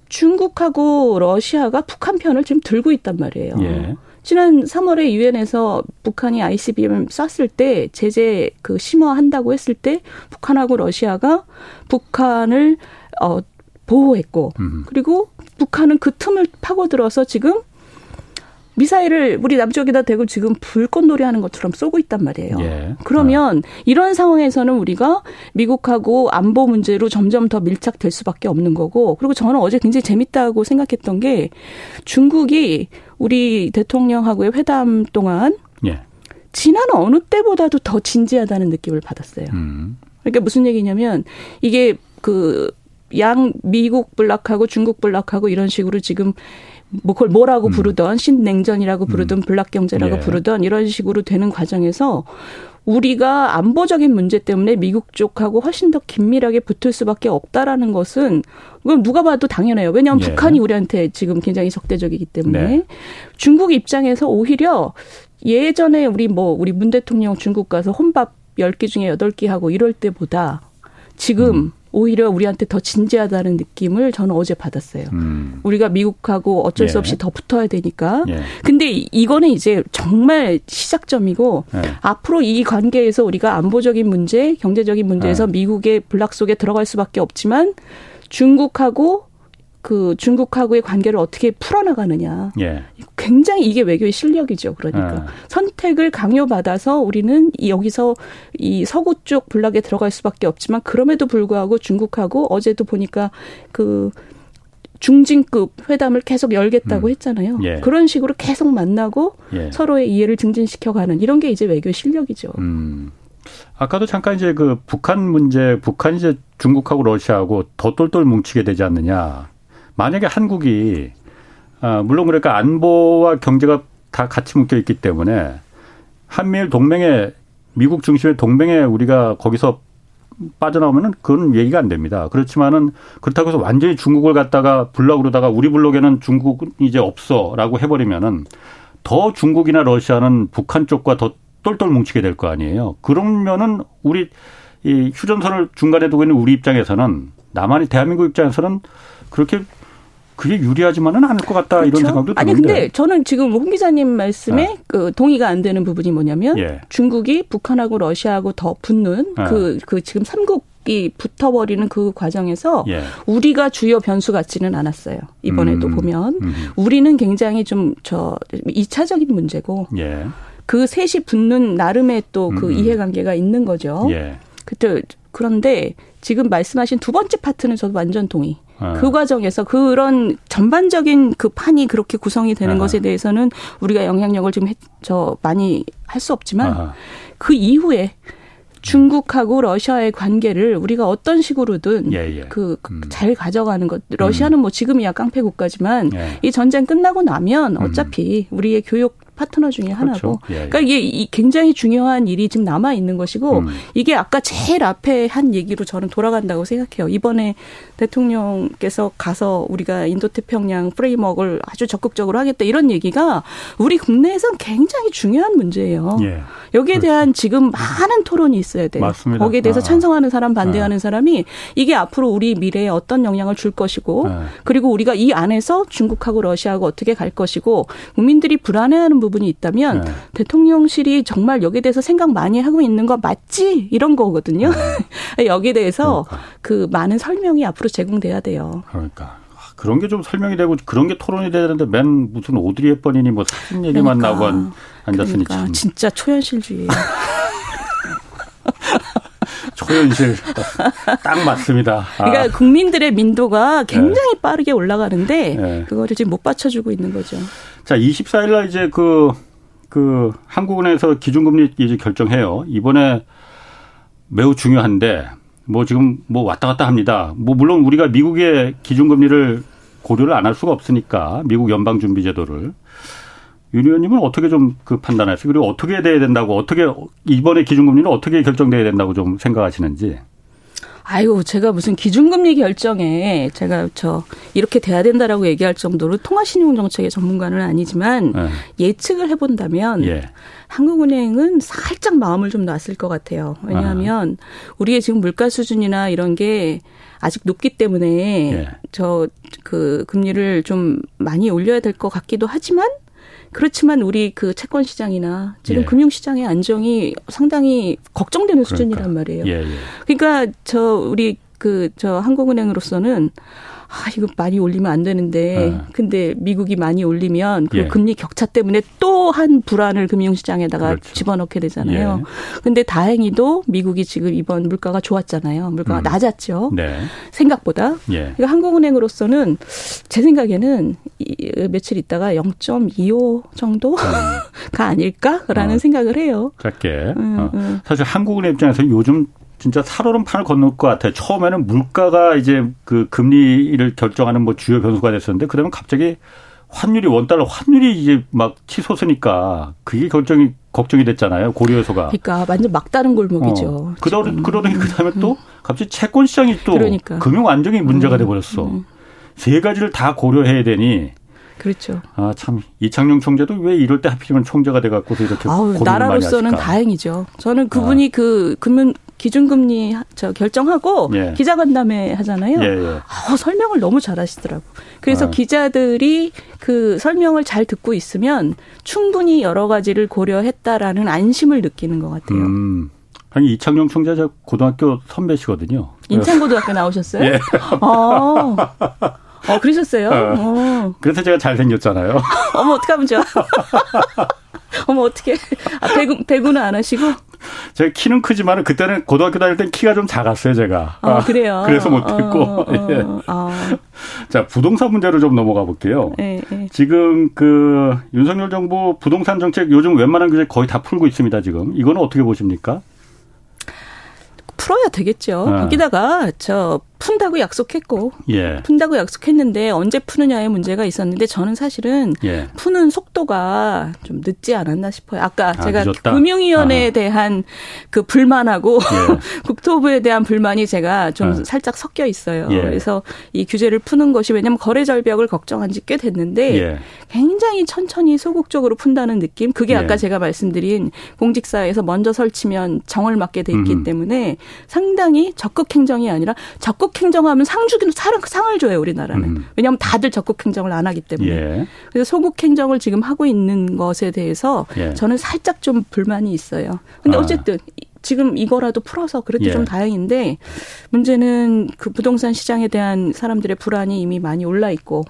중국하고 러시아가 북한 편을 지금 들고 있단 말이에요. 지난 3월에 유엔에서 북한이 ICBM 쐈을 때 제재 그 심화한다고 했을 때 북한하고 러시아가 북한을 보호했고 그리고 북한은 그 틈을 파고들어서 지금 미사일을 우리 남쪽에다 대고 지금 불꽃놀이 하는 것처럼 쏘고 있단 말이에요. 그러면 이런 상황에서는 우리가 미국하고 안보 문제로 점점 더 밀착될 수밖에 없는 거고, 그리고 저는 어제 굉장히 재밌다고 생각했던 게 중국이 우리 대통령하고의 회담 동안 지난 어느 때보다도 더 진지하다는 느낌을 받았어요. 그러니까 무슨 얘기냐면 이게 양 미국 블락하고 중국 블락하고 이런 식으로 지금 뭐 그걸 뭐라고 부르던 신냉전이라고 부르던 블락경제라고 부르던 이런 식으로 되는 과정에서 우리가 안보적인 문제 때문에 미국 쪽하고 훨씬 더 긴밀하게 붙을 수밖에 없다라는 것은 그럼 누가 봐도 당연해요. 왜냐하면 북한이 우리한테 지금 굉장히 적대적이기 때문에 중국 입장에서 오히려 예전에 우리 문 대통령 중국 가서 혼밥 10개 중에 8개 하고 이럴 때보다 지금 오히려 우리한테 더 진지하다는 느낌을 저는 어제 받았어요. 우리가 미국하고 어쩔 수 없이 더 붙어야 되니까. 근데 이거는 이제 정말 시작점이고 앞으로 이 관계에서 우리가 안보적인 문제, 경제적인 문제에서 미국의 블락 속에 들어갈 수밖에 없지만 중국하고의 관계를 어떻게 풀어나가느냐. 굉장히 이게 외교의 실력이죠. 그러니까 선택을 강요받아서 우리는 여기서 이 서구 쪽 블락에 들어갈 수밖에 없지만 그럼에도 불구하고 중국하고 어제도 보니까 그 중진급 회담을 계속 열겠다고 했잖아요. 그런 식으로 계속 만나고 서로의 이해를 증진시켜가는 이런 게 이제 외교의 실력이죠. 아까도 잠깐 이제 그 북한이 이제 중국하고 러시아하고 더 똘똘 뭉치게 되지 않느냐. 만약에 한국이, 물론 그러니까 안보와 경제가 다 같이 묶여 있기 때문에 한미일 동맹에, 미국 중심의 동맹에 우리가 거기서 빠져나오면은 그건 얘기가 안 됩니다. 그렇지만은 그렇다고 해서 완전히 중국을 갖다가 블록으로다가 우리 블록에는 중국은 이제 없어라고 해버리면은 더 중국이나 러시아는 북한 쪽과 더 똘똘 뭉치게 될 거 아니에요. 그러면은 우리 이 휴전선을 중간에 두고 있는 우리 입장에서는 남한이 대한민국 입장에서는 그렇게 그게 유리하지만은 않을 것 같다 그렇죠? 이런 생각도 드는데. 아니 근데 저는 지금 홍 기자님 말씀에 그 동의가 안 되는 부분이 뭐냐면 중국이 북한하고 러시아하고 더 붙는 그 지금 3국이 붙어버리는 그 과정에서 우리가 주요 변수 같지는 않았어요. 이번에도 보면 우리는 굉장히 좀 2차적인 문제고 그 셋이 붙는 나름의 또 그 이해관계가 있는 거죠. 그런데 지금 말씀하신 두 번째 파트는 저도 완전 동의. 그 과정에서 그런 전반적인 그 판이 그렇게 구성이 되는 것에 대해서는 우리가 영향력을 지금 많이 할 수 없지만 그 이후에 중국하고 러시아의 관계를 우리가 어떤 식으로든 잘 가져가는 것. 러시아는 뭐 지금이야 깡패 국가지만 이 전쟁 끝나고 나면 어차피 우리의 교육 파트너 중에 하나고. 그러니까 이게 굉장히 중요한 일이 지금 남아 있는 것이고 이게 아까 제일 앞에 한 얘기로 저는 돌아간다고 생각해요. 이번에 대통령께서 가서 우리가 인도태평양 프레임워크를 아주 적극적으로 하겠다 이런 얘기가 우리 국내에선 굉장히 중요한 문제예요. 여기에 대한 지금 많은 토론이 있어야 돼요. 맞습니다. 거기에 대해서 찬성하는 사람, 반대하는 사람이 이게 앞으로 우리 미래에 어떤 영향을 줄 것이고 그리고 우리가 이 안에서 중국하고 러시아하고 어떻게 갈 것이고 국민들이 불안해하는 부분이 있다면 대통령실이 정말 여기에 대해서 생각 많이 하고 있는 거 맞지? 이런 거거든요. 여기에 대해서 그 많은 설명이 앞으로 제공돼야 돼요. 그러니까. 그런 게 좀 설명이 되고 그런 게 토론이 돼야 되는데 맨 무슨 오드리 헵번이니 뭐 사진 얘기만 나오고 앉았으니 참. 진짜 초현실주의예요. 초현실. 딱 맞습니다. 그러니까 국민들의 민도가 굉장히 빠르게 올라가는데 그거를 지금 못 받쳐주고 있는 거죠. 자, 24일 날 이제 그 한국은행에서 기준금리 이제 결정해요. 이번에 매우 중요한데 뭐 지금 뭐 왔다 갔다 합니다. 뭐 물론 우리가 미국의 기준금리를 고려를 안 할 수가 없으니까 미국 연방준비제도를. 윤 의원님은 어떻게 좀 그 판단하세요? 그리고 어떻게 돼야 된다고, 어떻게, 이번에 기준금리는 어떻게 결정돼야 된다고 좀 생각하시는지? 아이고, 제가 무슨 기준금리 결정에 제가 이렇게 돼야 된다라고 얘기할 정도로 통화신용정책의 전문가는 아니지만 예측을 해본다면 한국은행은 살짝 마음을 좀 놨을 것 같아요. 왜냐하면 우리의 지금 물가 수준이나 이런 게 아직 높기 때문에 그 금리를 좀 많이 올려야 될 것 같기도 하지만 그렇지만 우리 그 채권 시장이나 지금 금융 시장의 안정이 상당히 걱정되는 수준이란 말이에요. 그러니까 우리 한국은행으로서는 이거 많이 올리면 안 되는데 근데 미국이 많이 올리면 그 금리 격차 때문에 또 한 불안을 금융시장에다가 집어넣게 되잖아요. 근데 다행히도 미국이 지금 이번 물가가 좋았잖아요. 물가가 낮았죠. 생각보다. 그러니까 한국은행으로서는 제 생각에는 며칠 있다가 0.25 정도가 아닐까라는 생각을 해요. 짧게. 사실 한국은행 입장에서는 요즘 진짜 살얼음판을 건널 것 같아요. 처음에는 물가가 이제 그 금리를 결정하는 뭐 주요 변수가 됐었는데 그다음에 갑자기 원달러 환율이 이제 막 치솟으니까 그게 걱정이 됐잖아요. 고려 요소가. 그러니까 완전 막다른 골목이죠. 그다음에 또 갑자기 채권 시장이 또 금융 안정이 문제가 돼 버렸어. 세 가지를 다 고려해야 되니 그렇죠. 아, 참 이창용 총재도 왜 이럴 때 하필이면 총재가 돼 갖고서 이렇게 고민을 나라로서는 많이 하실까? 다행이죠. 저는 그분이 그 금융 기준금리 결정하고 기자간담회 하잖아요. 설명을 너무 잘하시더라고. 그래서 기자들이 그 설명을 잘 듣고 있으면 충분히 여러 가지를 고려했다라는 안심을 느끼는 것 같아요. 아니 이창용 총재가 고등학교 선배시거든요. 인천고등학교 나오셨어요? 예. 그러셨어요? 그래서 제가 잘생겼잖아요. 어머, 어떡하면 좋아. 어머, 어떡해. 배구는 안 하시고? 제가 키는 크지만 그때는 고등학교 다닐 땐 키가 좀 작았어요, 제가. 그래요? 그래서 못했고. 예. 자, 부동산 문제로 좀 넘어가 볼게요. 지금 그 윤석열 정부 부동산 정책 요즘 웬만한 규제 거의 다 풀고 있습니다, 지금. 이거는 어떻게 보십니까? 풀어야 되겠죠. 거기다가 푼다고 약속했고 푼다고 약속했는데 언제 푸느냐의 문제가 있었는데 저는 사실은 푸는 속도가 좀 늦지 않았나 싶어요. 아까 제가 늦었다. 금융위원회에 대한 그 불만하고 국토부에 대한 불만이 제가 좀 살짝 섞여 있어요. 그래서 이 규제를 푸는 것이 왜냐하면 거래 절벽을 걱정한 지 꽤 됐는데 굉장히 천천히 소극적으로 푼다는 느낌. 그게 아까 제가 말씀드린 공직사회에서 먼저 설치면 정을 맞게 돼 있기 때문에 상당히 적극 행정이 아니라 적극 행정하면 상을 줘요, 우리나라는. 왜냐하면 다들 적극 행정을 안 하기 때문에. 그래서 소극 행정을 지금 하고 있는 것에 대해서 저는 살짝 좀 불만이 있어요. 근데 어쨌든 지금 이거라도 풀어서 그래도 좀 다행인데 문제는 그 부동산 시장에 대한 사람들의 불안이 이미 많이 올라 있고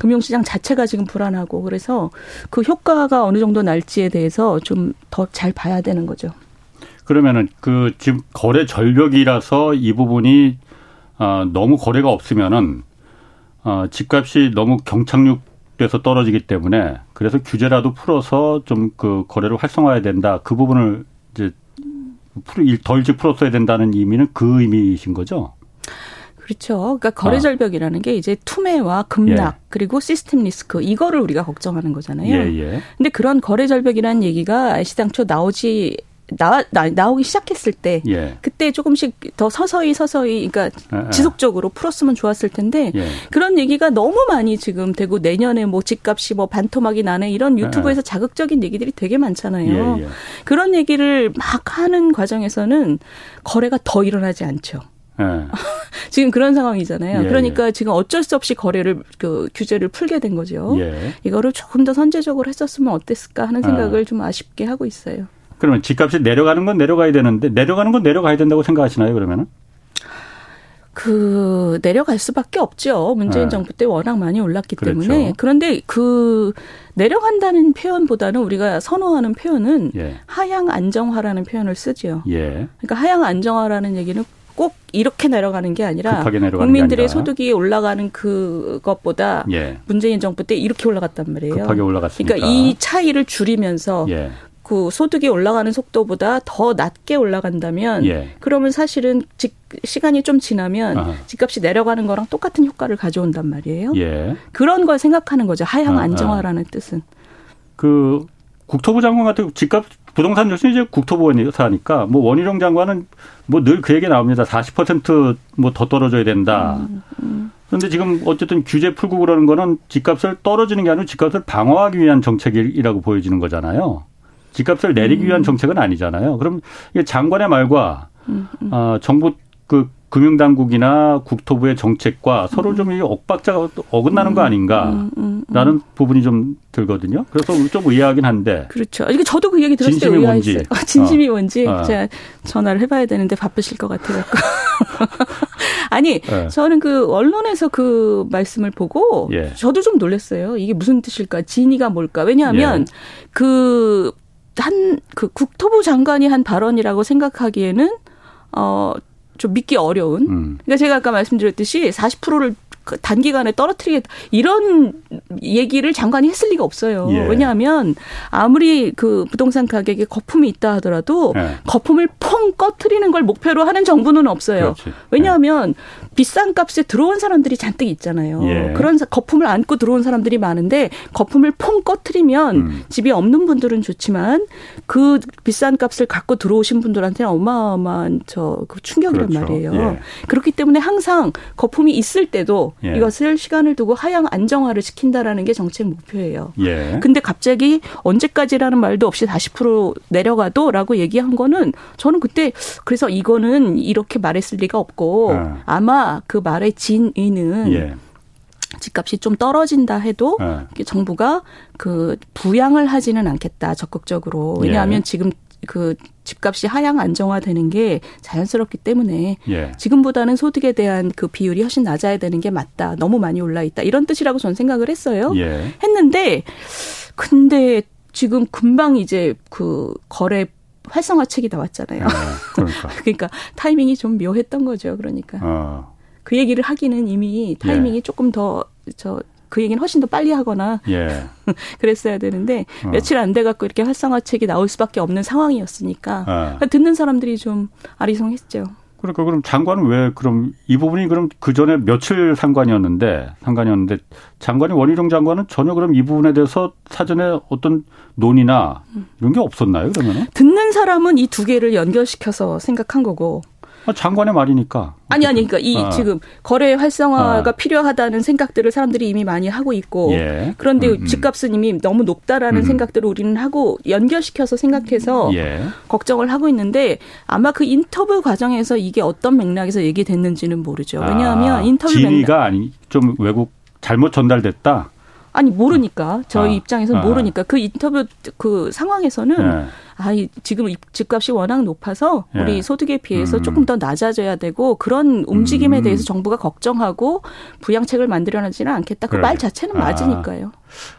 금융시장 자체가 지금 불안하고 그래서 그 효과가 어느 정도 날지에 대해서 좀 더 잘 봐야 되는 거죠. 그러면은 그 지금 거래 절벽이라서 이 부분이 너무 거래가 없으면은 집값이 너무 경착륙돼서 떨어지기 때문에 그래서 규제라도 풀어서 좀 그 거래를 활성화해야 된다. 그 부분을 이제 덜 일찍 풀었어야 된다는 의미는 그 의미이신 거죠? 그렇죠. 그러니까 거래 절벽이라는 게 이제 투매와 급락 그리고 시스템 리스크 이거를 우리가 걱정하는 거잖아요. 근데 그런 거래 절벽이라는 얘기가 시장초 나오기 시작했을 때 그때 조금씩 더 서서히 그러니까 지속적으로 풀었으면 좋았을 텐데 그런 얘기가 너무 많이 지금 되고 내년에 뭐 집값이 뭐 반토막이 나네 이런 유튜브에서 자극적인 얘기들이 되게 많잖아요. 그런 얘기를 막 하는 과정에서는 거래가 더 일어나지 않죠. 지금 그런 상황이잖아요. 그러니까 지금 어쩔 수 없이 규제를 풀게 된 거죠. 이거를 조금 더 선제적으로 했었으면 어땠을까 하는 생각을 좀 아쉽게 하고 있어요. 그러면 집값이 내려가는 건 내려가야 되는데 내려가는 건 내려가야 된다고 생각하시나요? 그러면은? 내려갈 수밖에 없죠. 문재인 정부 때 워낙 많이 올랐기 때문에. 그런데 내려간다는 표현보다는 우리가 선호하는 표현은 하향 안정화라는 표현을 쓰죠. 그러니까 하향 안정화라는 얘기는 꼭 이렇게 내려가는 게 아니라 국민들의 소득이 올라가는 그것보다 문재인 정부 때 이렇게 올라갔단 말이에요. 급하게 올라갔으니까. 그러니까 이 차이를 줄이면서 그 소득이 올라가는 속도보다 더 낮게 올라간다면 그러면 사실은 시간이 좀 지나면 집값이 내려가는 거랑 똑같은 효과를 가져온단 말이에요. 그런 걸 생각하는 거죠. 하향 안정화라는 뜻은. 그 국토부 장관 같은 집값 부동산 정책 이제 국토부원이니까 뭐 원희룡 장관은 뭐 늘 그 얘기 나옵니다. 40% 뭐 더 떨어져야 된다. 그런데 지금 어쨌든 규제 풀고 그러는 거는 집값을 떨어지는 게 아니고 집값을 방어하기 위한 정책이라고 보여지는 거잖아요. 집값을 내리기 위한 정책은 아니잖아요. 그럼 장관의 말과 정부 그 금융당국이나 국토부의 정책과 서로 좀 엇박자가 어긋나는 거 아닌가라는 부분이 좀 들거든요. 그래서 좀 의아하긴 한데. 그렇죠. 이게 저도 그 얘기 들었을 때 의아했어요. 진심이 뭔지 제가 전화를 해봐야 되는데 바쁘실 것 같아요. 아니 저는 그 언론에서 그 말씀을 보고 저도 좀 놀랐어요. 이게 무슨 뜻일까? 진위가 뭘까? 왜냐하면 그 국토부 장관이 한 발언이라고 생각하기에는 좀 믿기 어려운. 그러니까 제가 아까 말씀드렸듯이 40%를 단기간에 떨어뜨리겠다. 이런 얘기를 장관이 했을 리가 없어요. 왜냐하면 아무리 그 부동산 가격에 거품이 있다 하더라도 거품을 펑 꺼트리는 걸 목표로 하는 정부는 없어요. 왜냐하면 비싼 값에 들어온 사람들이 잔뜩 있잖아요. 그런 거품을 안고 들어온 사람들이 많은데 거품을 펑 꺼트리면 집이 없는 분들은 좋지만 그 비싼 값을 갖고 들어오신 분들한테는 어마어마한 그 충격이란 말이에요. 그렇기 때문에 항상 거품이 있을 때도 예. 이것을 시간을 두고 하향 안정화를 시킨다라는 게 정책 목표예요. 근데 갑자기 언제까지라는 말도 없이 40% 내려가도라고 얘기한 거는 저는 그때 그래서 이거는 이렇게 말했을 리가 없고 아마 그 말의 진의는 집값이 좀 떨어진다 해도 정부가 그 부양을 하지는 않겠다 적극적으로. 왜냐하면 지금 그 집값이 하향 안정화되는 게 자연스럽기 때문에 지금보다는 소득에 대한 그 비율이 훨씬 낮아야 되는 게 맞다. 너무 많이 올라있다. 이런 뜻이라고 저는 생각을 했어요. 했는데 근데 지금 금방 이제 그 거래 활성화책이 나왔잖아요. 그러니까 타이밍이 좀 묘했던 거죠. 그러니까. 그 얘기를 하기는 이미 타이밍이 조금 더 그 얘기는 훨씬 더 빨리 하거나 그랬어야 되는데 며칠 안 돼갖고 이렇게 활성화책이 나올 수밖에 없는 상황이었으니까 듣는 사람들이 좀 아리송했죠. 그러니까 그럼 장관은 왜 그럼 이 부분이 그럼 그 전에 며칠 상관이었는데 장관이 원희룡 장관은 전혀 그럼 이 부분에 대해서 사전에 어떤 논의나 이런 게 없었나요? 그러면은 듣는 사람은 이 두 개를 연결시켜서 생각한 거고. 장관의 말이니까. 아니, 그러니까 이 지금 거래 활성화가 필요하다는 생각들을 사람들이 이미 많이 하고 있고, 그런데 집값은 이미 너무 높다라는 생각들을 우리는 하고 연결시켜서 생각해서 걱정을 하고 있는데 아마 그 인터뷰 과정에서 이게 어떤 맥락에서 얘기됐는지는 모르죠. 왜냐하면 인터뷰 진위가 아니 좀 왜곡 잘못 전달됐다. 아니 모르니까 저희 입장에서 모르니까 그 인터뷰 그 상황에서는 지금 집값이 워낙 높아서 우리 소득에 비해서 조금 더 낮아져야 되고 그런 움직임에 대해서 정부가 걱정하고 부양책을 만들어내지는 않겠다. 그 말 자체는 맞으니까요.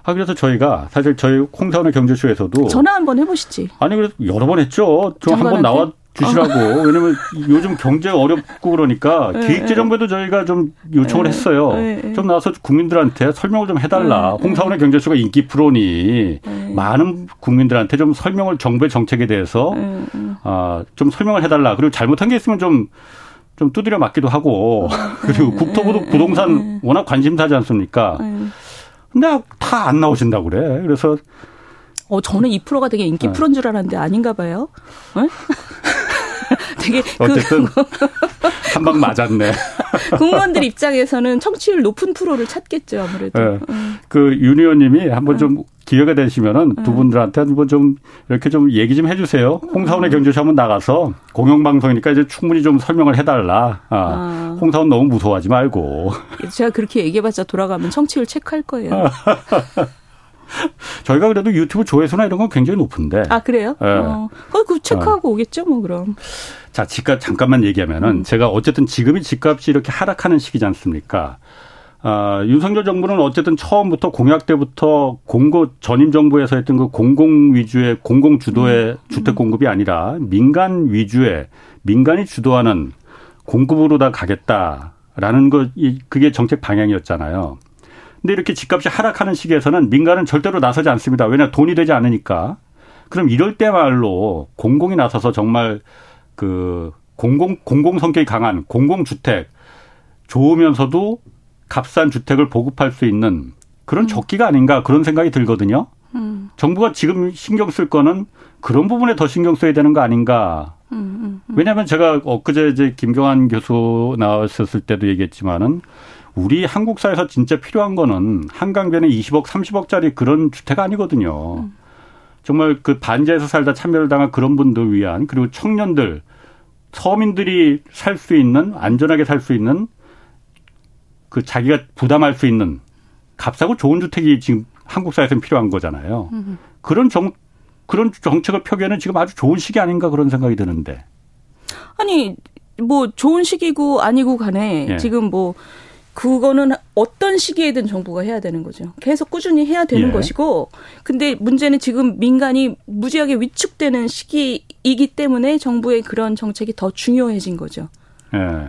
그래서 저희가 사실 저희 홍사원의 경제쇼에서도 전화 한번 해보시지. 아니 그래서 여러 번 했죠. 좀 한번 나와 주시라고. 왜냐면 요즘 경제 어렵고 그러니까 기획재정부에도 저희가 좀 요청을 했어요. 좀 나와서 국민들한테 설명을 좀 해달라. 홍사원의 경제쇼가 인기 프로니 많은 국민들한테 좀 설명을 정부의 정책에 대해서 좀 설명을 해달라. 그리고 잘못한 게 있으면 좀 두드려 맞기도 하고 그리고 국토부도 부동산 워낙 관심사지 않습니까? 근데 다 안 나오신다고 그래. 그래서 저는 이 프로가 되게 인기 프로인 줄 알았는데 아닌가 봐요. 네? 되게 어쨌든 한 방 맞았네. 국무원들 입장에서는 청취율 높은 프로를 찾겠죠 아무래도. 네. 그 윤 의원님이 한번 좀 기회가 되시면은 두 분들한테 한번 좀 이렇게 좀 얘기 좀 해주세요. 홍사원의 경제쇼 한번 나가서 공영방송이니까 이제 충분히 좀 설명을 해달라. 홍사원 너무 무서워하지 말고. 제가 그렇게 얘기해봤자 돌아가면 청취율 체크할 거예요. 저희가 그래도 유튜브 조회수나 이런 건 굉장히 높은데. 아, 그래요? 예. 그 체크하고 오겠죠, 뭐, 그럼. 자, 집값 잠깐만 얘기하면은 제가 어쨌든 지금이 집값이 이렇게 하락하는 시기지 않습니까? 윤석열 정부는 어쨌든 처음부터 공약 때부터 공고 전임 정부에서 했던 그 공공 위주의 공공 주도의 주택 공급이 아니라 민간 위주의 민간이 주도하는 공급으로 다 가겠다라는 거, 그게 정책 방향이었잖아요. 근데 이렇게 집값이 하락하는 시기에서는 민간은 절대로 나서지 않습니다. 왜냐 돈이 되지 않으니까. 그럼 이럴 때말로 공공이 나서서 정말 그 공공 성격이 강한 공공주택 좋으면서도 값싼 주택을 보급할 수 있는 그런 적기가 아닌가 그런 생각이 들거든요. 정부가 지금 신경 쓸 거는 그런 부분에 더 신경 써야 되는 거 아닌가. 왜냐하면 제가 엊그제 이제 김경환 교수 나왔었을 때도 얘기했지만은 우리 한국 사회에서 진짜 필요한 거는 한강변에 20억, 30억짜리 그런 주택 아니거든요. 정말 그 반지하에서 살다 참여를 당한 그런 분들 위한 그리고 청년들, 서민들이 살 수 있는 안전하게 살 수 있는 그 자기가 부담할 수 있는 값싸고 좋은 주택이 지금 한국 사회에서는 필요한 거잖아요. 그런 정책을 펴기에는 지금 아주 좋은 시기 아닌가 그런 생각이 드는데. 아니, 뭐 좋은 시기고 아니고 간에 지금 뭐 그거는 어떤 시기에든 정부가 해야 되는 거죠. 계속 꾸준히 해야 되는 것이고 근데 문제는 지금 민간이 무지하게 위축되는 시기이기 때문에 정부의 그런 정책이 더 중요해진 거죠.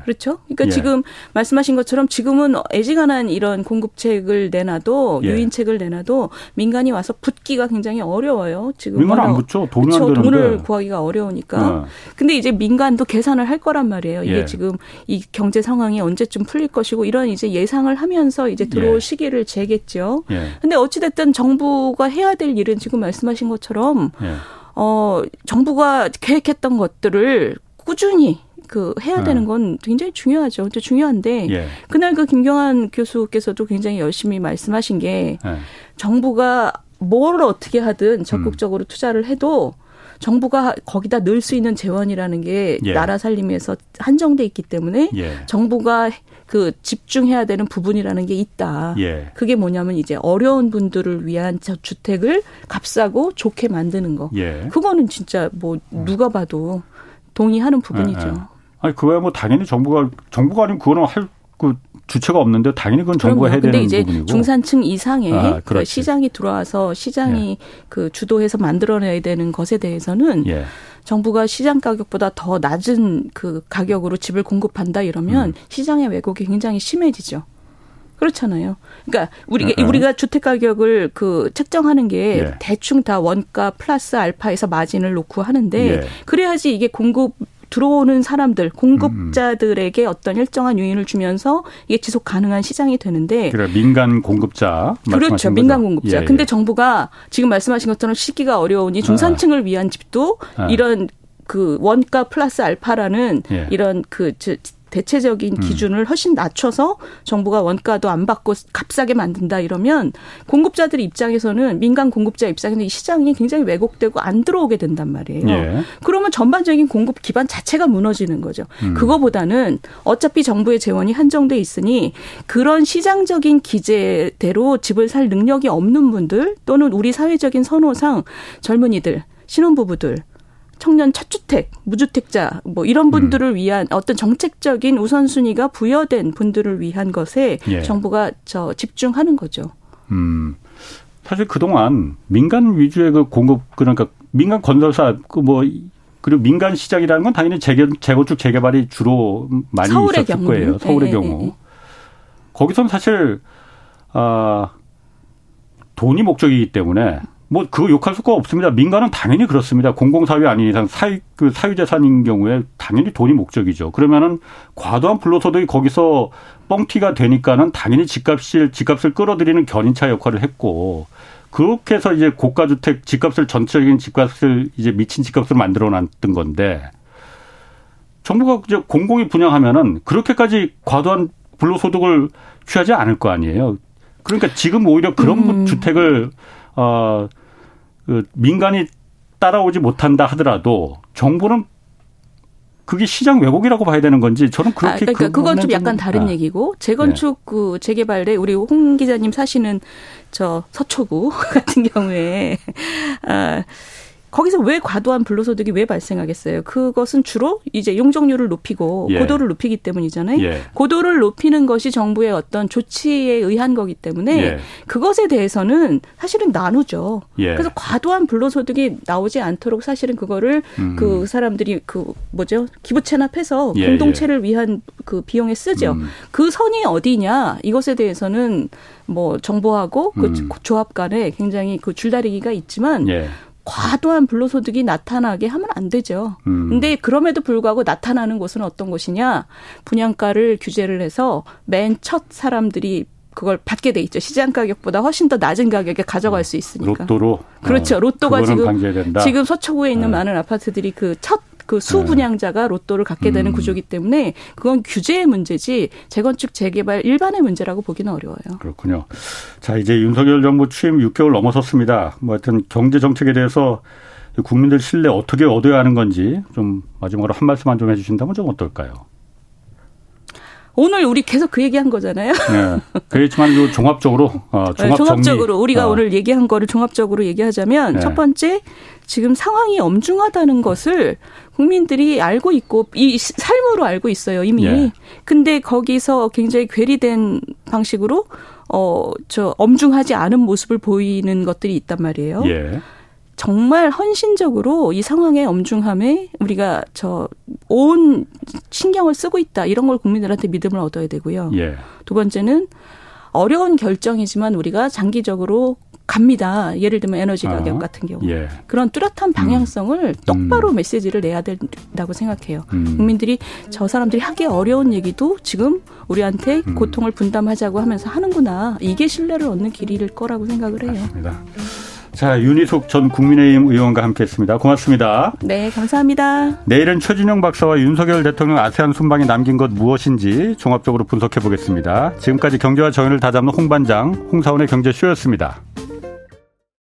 그렇죠? 그러니까 지금 말씀하신 것처럼 지금은 애지간한 이런 공급책을 내놔도 유인책을 내놔도 민간이 와서 붙기가 굉장히 어려워요. 지금 민간 안 붙죠. 돈이 안 되는데. 돈을 구하기가 어려우니까. 근데 이제 민간도 계산을 할 거란 말이에요. 이게 지금 이 경제 상황이 언제쯤 풀릴 것이고 이런 이제 예상을 하면서 이제 들어올 시기를 재겠죠. 근데 어찌 됐든 정부가 해야 될 일은 지금 말씀하신 것처럼 정부가 계획했던 것들을 꾸준히 그 해야 되는 건 굉장히 중요하죠. 중요한데 예. 그날 그 김경환 교수께서도 굉장히 열심히 말씀하신 게 예. 정부가 뭘 어떻게 하든 적극적으로 투자를 해도 정부가 거기다 넣을 수 있는 재원이라는 게 예. 나라 살림에서 한정돼 있기 때문에 예. 정부가 그 집중해야 되는 부분이라는 게 있다. 예. 그게 뭐냐면 이제 어려운 분들을 위한 주택을 값싸고 좋게 만드는 거. 예. 그거는 진짜 뭐 누가 봐도 동의하는 부분이죠. 예. 아니 그거야 뭐 당연히 정부가 아니면 그거는 할 그 주체가 없는데 당연히 그건 정부가 해야 되는 부분이고. 근데 이제 중산층 이상의 그 시장이 들어와서 시장이 예. 그 주도해서 만들어내야 되는 것에 대해서는 예. 정부가 시장 가격보다 더 낮은 그 가격으로 집을 공급한다 이러면 시장의 왜곡이 굉장히 심해지죠. 그렇잖아요. 그러니까 우리가 주택 가격을 그 책정하는 게 예. 대충 다 원가 플러스 알파에서 마진을 놓고 하는데 예. 그래야지 이게 공급 들어오는 사람들, 공급자들에게 어떤 일정한 유인을 주면서 이게 지속 가능한 시장이 되는데. 그래, 민간 공급자. 그렇죠. 민간 거죠? 공급자. 예, 예. 근데 정부가 지금 말씀하신 것처럼 시기가 어려우니 중산층을 위한 집도 이런 그 원가 플러스 알파라는 예. 이런 그 대체적인 기준을 훨씬 낮춰서 정부가 원가도 안 받고 값싸게 만든다 이러면 공급자들 입장에서는 민간 공급자 입장에서는 이 시장이 굉장히 왜곡되고 안 들어오게 된단 말이에요. 예. 그러면 전반적인 공급 기반 자체가 무너지는 거죠. 그거보다는 어차피 정부의 재원이 한정돼 있으니 그런 시장적인 기제대로 집을 살 능력이 없는 분들 또는 우리 사회적인 선호상 젊은이들, 신혼부부들 청년 첫주택, 무주택자 뭐 이런 분들을 위한 어떤 정책적인 우선순위가 부여된 분들을 위한 것에 예. 정부가 집중하는 거죠. 사실 그동안 민간 위주의 그 공급 그러니까 민간 건설사 그 뭐 그리고 민간 시장이라는 건 당연히 재건축 재개발이 주로 많이 있었을 경우는. 거예요. 서울의 경우. 거기선 사실 돈이 목적이기 때문에 뭐 그거 욕할 수가 없습니다. 민간은 당연히 그렇습니다. 공공사회 아닌 이상 그 사유재산인 경우에 당연히 돈이 목적이죠. 그러면은 과도한 불로소득이 거기서 뻥튀가 되니까는 당연히 집값을 끌어들이는 견인차 역할을 했고 그렇게 해서 이제 고가주택 집값을 전체적인 집값을 이제 미친 집값을 만들어놨던 건데 정부가 이제 공공이 분양하면은 그렇게까지 과도한 불로소득을 취하지 않을 거 아니에요. 그러니까 지금 오히려 그런 주택을 민간이 따라오지 못한다 하더라도 정부는 그게 시장 왜곡이라고 봐야 되는 건지 저는 그렇게 그러니까 그건 좀 약간 다른 얘기고 재건축 그 재개발에 우리 홍 기자님 사시는 저 서초구 같은 경우에 거기서 왜 과도한 불로소득이 왜 발생하겠어요? 그것은 주로 이제 용적률을 높이고 예. 고도를 높이기 때문이잖아요. 예. 고도를 높이는 것이 정부의 어떤 조치에 의한 거기 때문에 예. 그것에 대해서는 사실은 나누죠. 예. 그래서 과도한 불로소득이 나오지 않도록 사실은 그거를 그 사람들이 그 뭐죠? 기부 체납해서 예. 공동체를 위한 그 비용에 쓰죠. 그 선이 어디냐 이것에 대해서는 뭐 정부하고 그 조합 간에 굉장히 그 줄다리기가 있지만 예. 과도한 불로소득이 나타나게 하면 안 되죠. 근데 그럼에도 불구하고 나타나는 곳은 어떤 곳이냐. 분양가를 규제를 해서 맨 첫 사람들이 그걸 받게 돼 있죠. 시장 가격보다 훨씬 더 낮은 가격에 가져갈 수 있으니까. 로또로. 그렇죠. 로또가 지금 서초구에 있는 많은 아파트들이 그 수분양자가 로또를 갖게 되는 구조이기 때문에 그건 규제의 문제지 재건축 재개발 일반의 문제라고 보기는 어려워요. 그렇군요. 자 이제 윤석열 정부 취임 6개월 넘어섰습니다. 뭐 하여튼 경제 정책에 대해서 국민들 신뢰 어떻게 얻어야 하는 건지 좀 마지막으로 한 말씀만 좀 해주신다면 좀 어떨까요? 오늘 우리 계속 그 얘기한 거잖아요. 네. 그렇지만 종합적으로 우리가 오늘 얘기한 거를 종합적으로 얘기하자면 네. 첫 번째 지금 상황이 엄중하다는 것을 국민들이 알고 있고 이 삶으로 알고 있어요 이미. 예. 근데 거기서 굉장히 괴리된 방식으로 엄중하지 않은 모습을 보이는 것들이 있단 말이에요. 예. 정말 헌신적으로 이 상황의 엄중함에 우리가 온 신경을 쓰고 있다. 이런 걸 국민들한테 믿음을 얻어야 되고요. 예. 두 번째는 어려운 결정이지만 우리가 장기적으로 갑니다. 예를 들면 에너지 가격 같은 경우. 예. 그런 뚜렷한 방향성을 똑바로 메시지를 내야 된다고 생각해요. 국민들이 저 사람들이 하기 어려운 얘기도 지금 우리한테 고통을 분담하자고 하면서 하는구나. 이게 신뢰를 얻는 길일 거라고 생각을 해요. 맞습니다. 자, 윤희숙 전 국민의힘 의원과 함께했습니다. 고맙습니다. 네, 감사합니다. 내일은 최준용 박사와 윤석열 대통령 아세안 순방이 남긴 것 무엇인지 종합적으로 분석해 보겠습니다. 지금까지 경제와 정의를 다잡는 홍반장, 홍사원의 경제쇼였습니다.